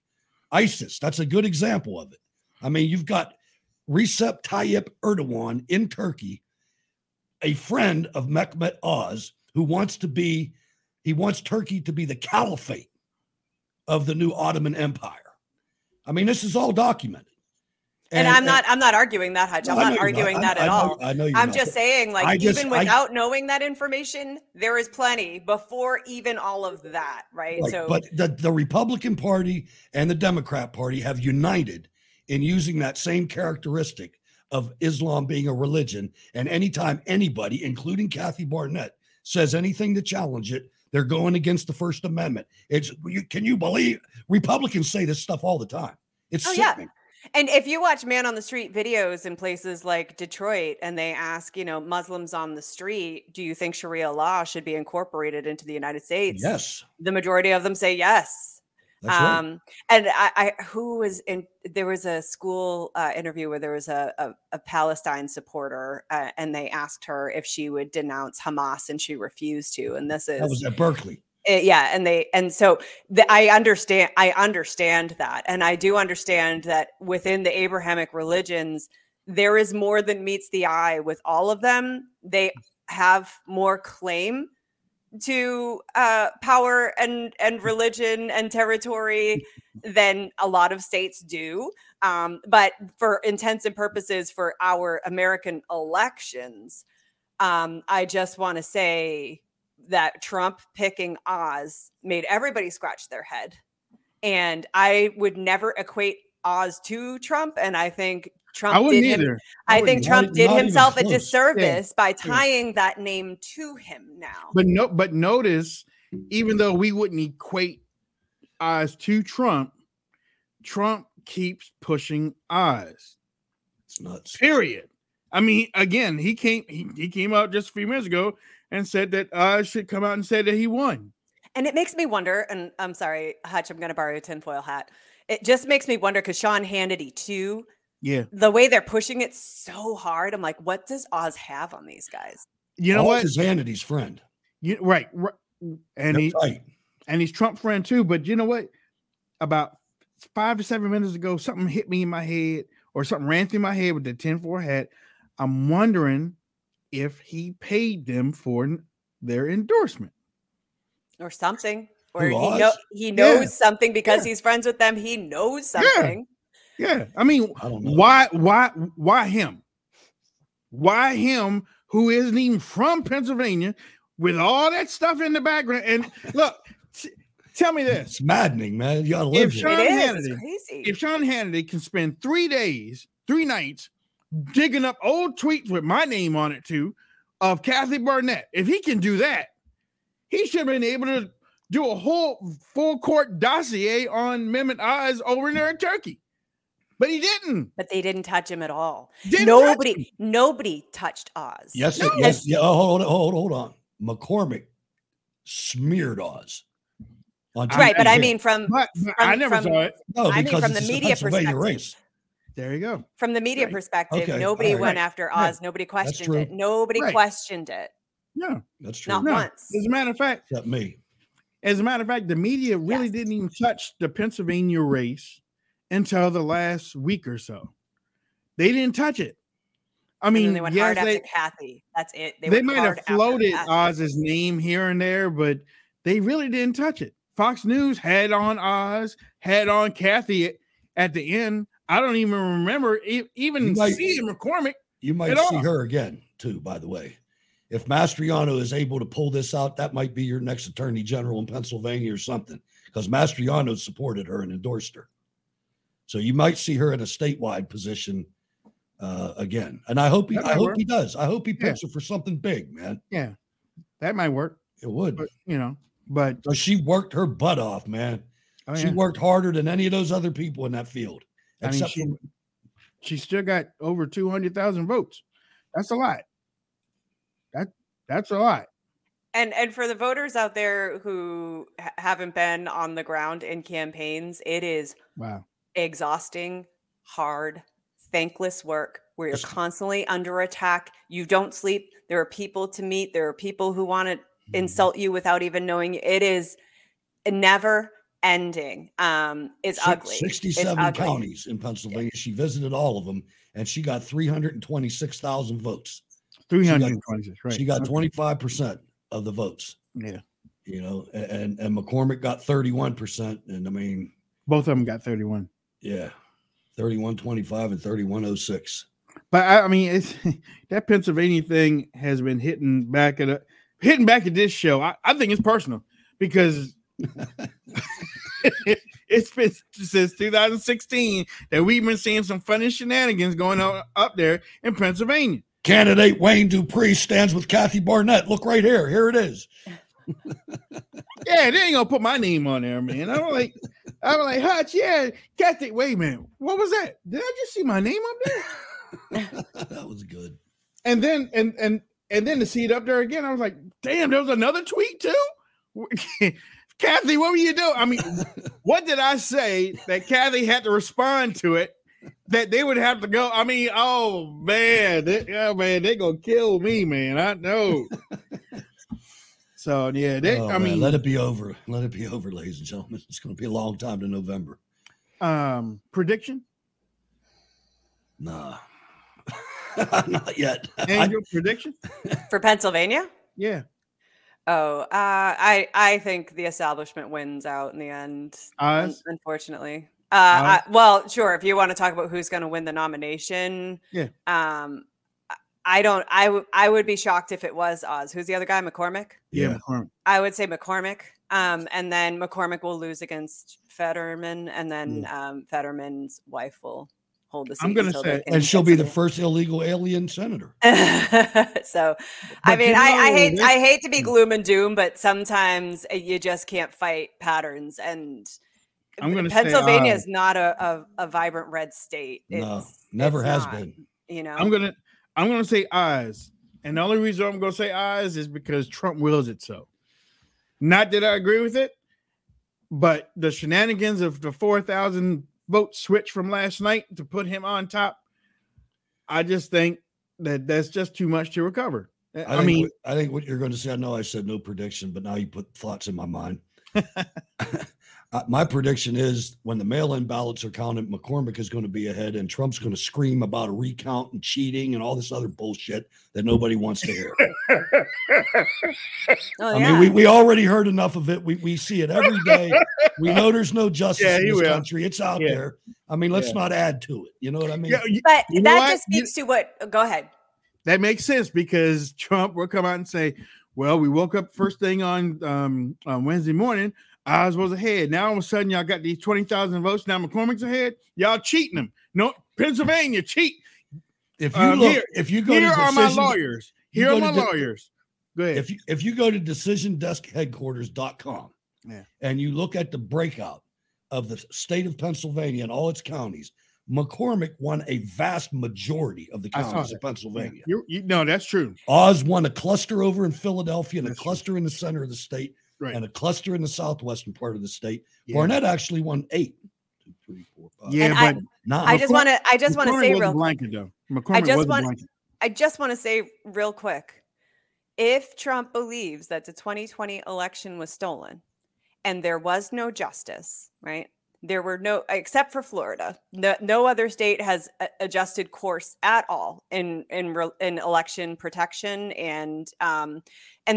ISIS, that's a good example of it. I mean, you've got Recep Tayyip Erdogan in Turkey, a friend of Mehmet Oz, who wants Turkey to be the caliphate of the new Ottoman Empire. I mean, this is all documented. And I'm not arguing that, Hutch. I'm not arguing that at all. I'm just saying, even without knowing that information, there is plenty before even all of that, right? Right. So, but the Republican Party and the Democrat Party have united in using that same characteristic of Islam being a religion. And anytime anybody, including Kathy Barnette, says anything to challenge it, they're going against the First Amendment. Can you believe Republicans say this stuff all the time? It's sickening. Yeah. And if you watch Man on the Street videos in places like Detroit and they ask, Muslims on the street, do you think Sharia law should be incorporated into the United States? Yes. The majority of them say yes. That's right. And there was a school interview where there was a Palestine supporter and they asked her if she would denounce Hamas and she refused to. And that was at Berkeley. Yeah. I understand that. And I do understand that within the Abrahamic religions, there is more than meets the eye with all of them. They have more claim to power and religion and territory than a lot of states do. But for intents and purposes for our American elections, I just want to say that Trump picking Oz made everybody scratch their head. And I would never equate Oz to Trump. And I think Trump did himself a disservice by tying that name to him now. But notice, even though we wouldn't equate Oz to Trump, Trump keeps pushing Oz. It's nuts. Period. I mean, again, he came out just a few minutes ago and said that I should come out and say that he won. And it makes me wonder, and I'm sorry, Hutch, I'm going to borrow a tinfoil hat. It just makes me wonder because Sean Hannity too. Yeah. The way they're pushing it so hard. I'm like, what does Oz have on these guys? You know what? Oz is Hannity's friend. Right. And he's Trump's friend too. But you know what? About 5 to 7 minutes ago, something hit me in my head or something ran through my head with the tinfoil hat. I'm wondering if he paid them for their endorsement or something, or he knows something because he's friends with them. He knows something. Yeah. I mean, I don't know. Why him? Why him who isn't even from Pennsylvania with all that stuff in the background? And look, tell me this. It's maddening, man. You gotta live If Sean Hannity can spend 3 days, 3 nights digging up old tweets with my name on it too, of Kathy Barnette. If he can do that, he should have been able to do a whole full court dossier on Mehmet Oz over there in Turkey. But he didn't. But they didn't touch him at all. Nobody touched Oz. Yes. Yeah, hold on. McCormick smeared Oz. Right, but I mean I never saw it. No, I mean from the media perspective. Race. There you go. From the media perspective, nobody went after Oz. Nobody questioned it. Nobody questioned it. No, that's true. Not once. As a matter of fact, except me. As a matter of fact, the media really didn't even touch the Pennsylvania race until the last week or so. They didn't touch it. I mean, they went hard after Kathy. That's it. They might have floated Oz's name here and there, but they really didn't touch it. Fox News had on Oz, had on Kathy at the end. I don't even remember even seeing McCormick. You might see her again, too, by the way. If Mastriano is able to pull this out, that might be your next attorney general in Pennsylvania or something, because Mastriano supported her and endorsed her. So you might see her in a statewide position again. And I hope he does. I hope he picks her for something big, man. Yeah, that might work. It would. But, so she worked her butt off, man. Oh, yeah. She worked harder than any of those other people in that field. I mean, she still got over 200,000 votes. That's a lot. That's a lot. And for the voters out there who haven't been on the ground in campaigns, it is exhausting, hard, thankless work where you're constantly under attack. You don't sleep. There are people to meet. There are people who want to insult you without even knowing you. It is never ending. It's ugly. 67 counties in Pennsylvania. She visited all of them and she got 326,000 votes. 326, right. She got 25% of the votes. Yeah. And McCormick got 31%. And I mean, both of them got 31. Yeah. 3125 and 3106. But I mean, it's, that Pennsylvania thing has been hitting back at this show. I think it's personal because it's been since 2016 that we've been seeing some funny shenanigans going on up there in Pennsylvania. Candidate Wayne Dupree stands with Kathy Barnette. Look right here. Here it is. Yeah, they ain't gonna put my name on there, man. I'm like, Hutch, yeah, Kathy. Wait a minute, what was that? Did I just see my name up there? That was good. And then and then to see it up there again, I was like, damn, there was another tweet too? Kathy, what were you doing? I mean, what did I say that Kathy had to respond to it? That they would have to go. I mean, oh man, they're gonna kill me, man. I know. So yeah, let it be over, ladies and gentlemen. It's gonna be a long time to November. Prediction? Nah. Not yet. Angel, prediction? For Pennsylvania? Yeah. Oh, I think the establishment wins out in the end, unfortunately. Well, sure, if you want to talk about who's going to win the nomination. Yeah. I would be shocked if it was Oz. Who's the other guy? McCormick? Yeah, McCormick. I would say McCormick. And then McCormick will lose against Fetterman, and then Fetterman's wife will hold the seat. I'm going to say, and she'll be the first illegal alien senator. So, but I mean, you know, I hate to be gloom and doom, but sometimes you just can't fight patterns. And I'm going to say Pennsylvania is not a vibrant red state. It's never been. You know, I'm going to say eyes, and the only reason I'm going to say eyes is because Trump wills it so. Not that I agree with it, but the shenanigans of the 4,000 vote switch from last night to put him on top, I just think that's just too much to recover. I think what you're going to say, I know I said no prediction, but now you put thoughts in my mind. My prediction is when the mail-in ballots are counted, McCormick is going to be ahead, and Trump's going to scream about a recount and cheating and all this other bullshit that nobody wants to hear. I mean, we already heard enough of it. We see it every day. We know there's no justice in this country. It's out there. I mean, let's not add to it. You know what I mean? But that just speaks to what – go ahead. That makes sense because Trump will come out and say, well, we woke up first thing on Wednesday morning – Oz was ahead. Now all of a sudden, y'all got these 20,000 votes. Now McCormick's ahead. Y'all cheating them. No, Pennsylvania cheat. If you look, here are my lawyers. Go ahead. If you go to DecisionDeskHeadquarters.com and you look at the breakout of the state of Pennsylvania and all its counties, McCormick won a vast majority of the counties of Pennsylvania. No, that's true. Oz won a cluster over in Philadelphia and a cluster in the center of the state. Right. And a cluster in the southwestern part of the state. Yeah. Barnette actually won 8. 2, 3, 4, 5. Yeah, and I just want to say real quick. If Trump believes that the 2020 election was stolen and there was no justice, right? There were no, except for Florida. No other state has adjusted course at all in election protection, and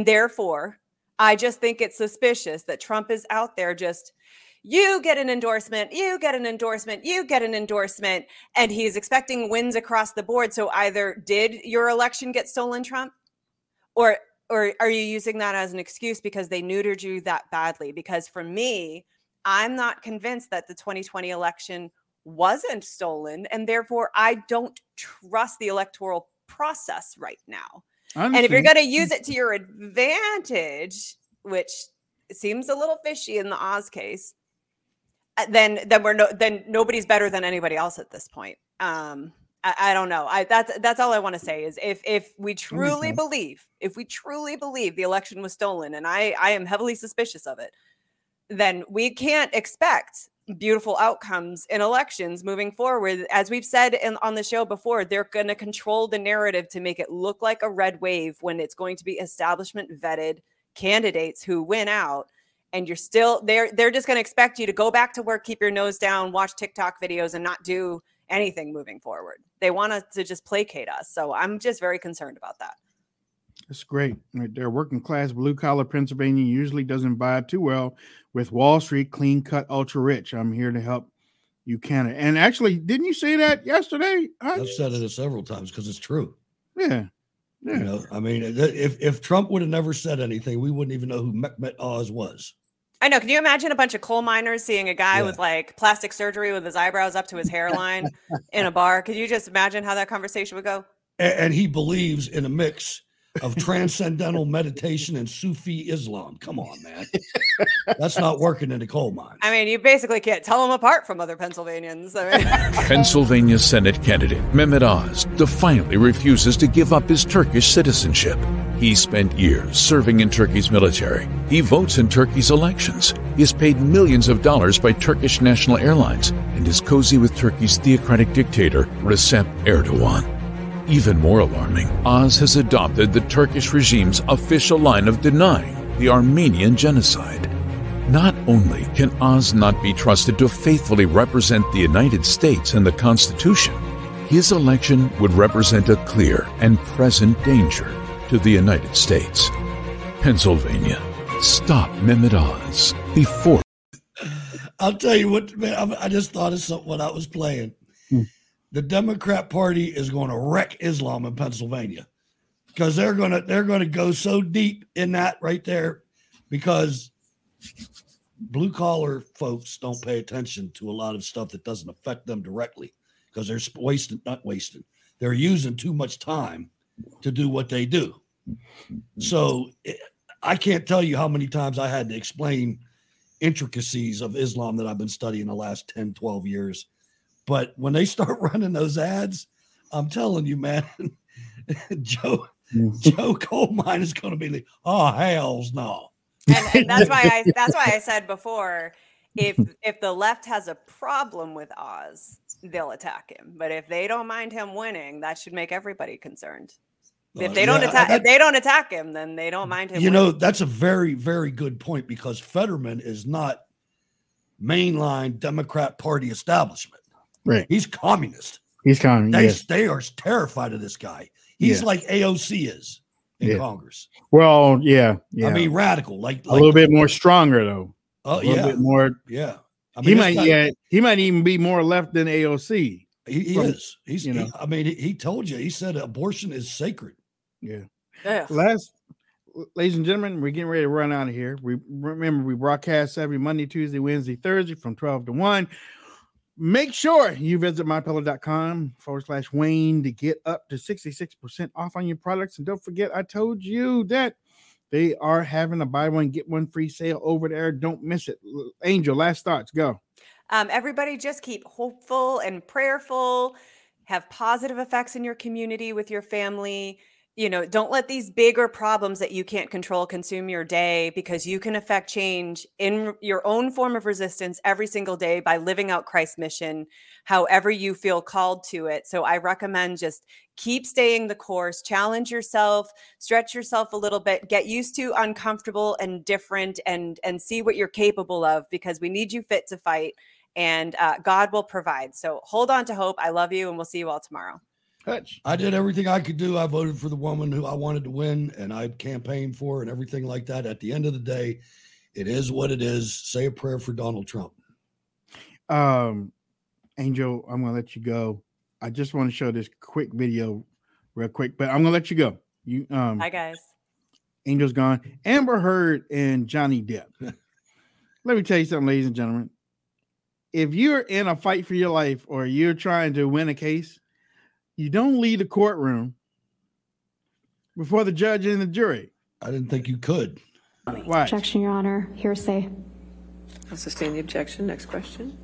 therefore. I just think it's suspicious that Trump is out there just, you get an endorsement, and he's expecting wins across the board. So either did your election get stolen, Trump, or are you using that as an excuse because they neutered you that badly? Because for me, I'm not convinced that the 2020 election wasn't stolen, and therefore I don't trust the electoral process right now. And if you're going to use it to your advantage, which seems a little fishy in the Oz case, then nobody's better than anybody else at this point. I don't know. That's all I want to say is if we truly believe the election was stolen, and I am heavily suspicious of it, then we can't expect beautiful outcomes in elections moving forward. As we've said on the show before, they're going to control the narrative to make it look like a red wave when it's going to be establishment vetted candidates who win out, and you're still they're just going to expect you to go back to work, keep your nose down, watch TikTok videos, and not do anything moving forward. They want us to just placate us. So I'm just very concerned about that. That's great. Right there. Working class, blue collar Pennsylvania usually doesn't vibe too well with Wall Street, clean cut, ultra rich. I'm here to help you cannot. And actually, didn't you say that yesterday? I've said it several times because it's true. Yeah. Yeah. You know, I mean, if Trump would have never said anything, we wouldn't even know who Mehmet Oz was. I know. Can you imagine a bunch of coal miners seeing a guy with like plastic surgery with his eyebrows up to his hairline in a bar? Could you just imagine how that conversation would go? And he believes in a mix of transcendental meditation and Sufi Islam. Come on, man. That's not working in the coal mine. I mean, you basically can't tell them apart from other Pennsylvanians. I mean. Pennsylvania Senate candidate Mehmet Oz defiantly refuses to give up his Turkish citizenship. He spent years serving in Turkey's military. He votes in Turkey's elections. He is paid millions of dollars by Turkish national airlines and is cozy with Turkey's theocratic dictator, Recep Erdogan. Even more alarming, Oz has adopted the Turkish regime's official line of denying the Armenian genocide. Not only can Oz not be trusted to faithfully represent the United States and the Constitution, his election would represent a clear and present danger to the United States. Pennsylvania, stop Mehmet Oz before. I'll tell you what, man, I just thought of something when I was playing. The Democrat Party is going to wreck Islam in Pennsylvania because they're going to go so deep in that right there because blue collar folks don't pay attention to a lot of stuff that doesn't affect them directly because they're They're using too much time to do what they do. So I can't tell you how many times I had to explain intricacies of Islam that I've been studying the last 10, 12 years. But when they start running those ads, I'm telling you, man, Joe coal mine is going to be like, oh, hells no. And that's why I said before, if the left has a problem with Oz, they'll attack him. But if they don't mind him winning, that should make everybody concerned. If they don't attack him, then they don't mind him. You know, that's a very, very good point because Fetterman is not mainline Democrat Party establishment. Right, he's communist. They are terrified of this guy. He's like AOC is in Congress. Well, yeah. I mean, radical, like a little bit more stronger though. Oh, a little bit more. I mean, he might even be more left than AOC. He is. He's. You know. I mean, he told you. He said abortion is sacred. Yeah. Ladies and gentlemen, we're getting ready to run out of here. We broadcast every Monday, Tuesday, Wednesday, Thursday from 12 to 1. Make sure you visit mypillow.com/Wayne to get up to 66% off on your products. And don't forget, I told you that they are having a buy one, get one free sale over there. Don't miss it. Angel, last thoughts, go. Everybody just keep hopeful and prayerful. Have positive effects in your community with your family. You know, don't let these bigger problems that you can't control consume your day because you can affect change in your own form of resistance every single day by living out Christ's mission, however you feel called to it. So I recommend just keep staying the course, challenge yourself, stretch yourself a little bit, get used to uncomfortable and different and see what you're capable of because we need you fit to fight and God will provide. So hold on to hope. I love you and we'll see you all tomorrow. Hutch. I did everything I could do. I voted for the woman who I wanted to win and I campaigned for her and everything like that. At the end of the day, it is what it is. Say a prayer for Donald Trump. Angel, I'm going to let you go. I just want to show this quick video real quick, but I'm going to let you go. Hi, guys. Angel's gone. Amber Heard and Johnny Depp. Let me tell you something, ladies and gentlemen. If you're in a fight for your life or you're trying to win a case, you don't leave the courtroom before the judge and the jury. I didn't think you could. Why? Objection, Your Honor. Hearsay. I'll sustain the objection. Next question.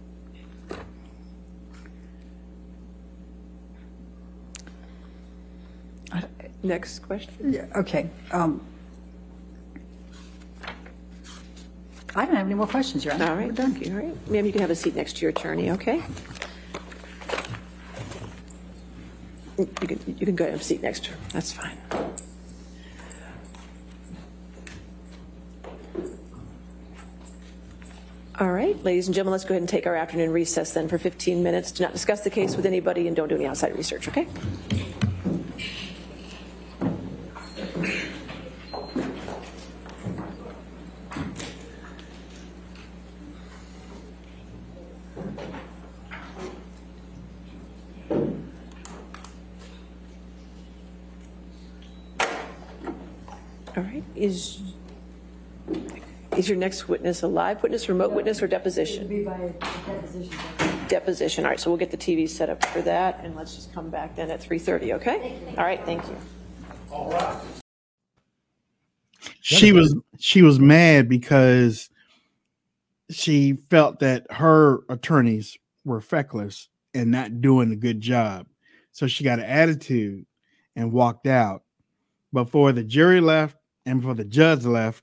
Next question. Yeah, okay. I don't have any more questions, Your Honor. All right. Thank you. All right. Ma'am, you can have a seat next to your attorney, okay? You can go and seat next to her. That's fine. All right, ladies and gentlemen, let's go ahead and take our afternoon recess then for 15 minutes. Do not discuss the case with anybody and don't do any outside research, okay? All right, is your next witness a live witness, remote witness, or deposition? It would be by deposition. Deposition, all right, so we'll get the TV set up for that, and let's just come back then at 3:30, okay? All right, thank you. All right. She was mad because she felt that her attorneys were feckless and not doing a good job. So she got an attitude and walked out. Before the jury left and before the judge left,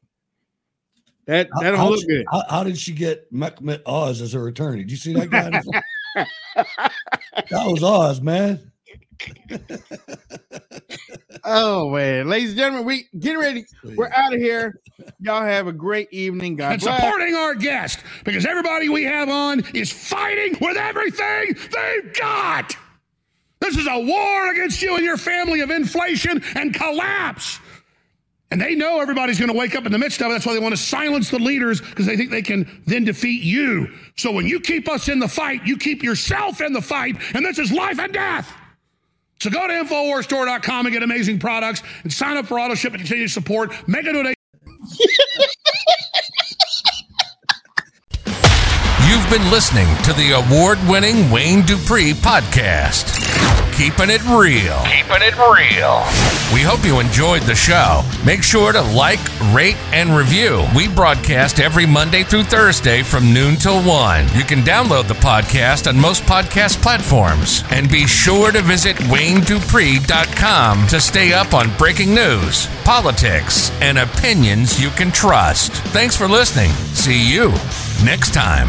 that don't look good. How did she get Mehmet Oz as her attorney? Did you see that guy? That was Oz, man. Oh man, ladies and gentlemen, we get ready. We're out of here. Y'all have a great evening, guys. And supporting our guest, because everybody we have on is fighting with everything they've got. This is a war against you and your family of inflation and collapse. And they know everybody's going to wake up in the midst of it. That's why they want to silence the leaders, because they think they can then defeat you. So when you keep us in the fight, you keep yourself in the fight. And this is life and death. So go to InfoWarsStore.com and get amazing products and sign up for auto ship and continue to support. Make a donation. You've been listening to the award-winning Wayne Dupree podcast. Keeping it real. Keeping it real. We hope you enjoyed the show. Make sure to like, rate, and review. We broadcast every Monday through Thursday from noon till 1. You can download the podcast on most podcast platforms. And be sure to visit WayneDupree.com to stay up on breaking news, politics, and opinions you can trust. Thanks for listening. See you next time.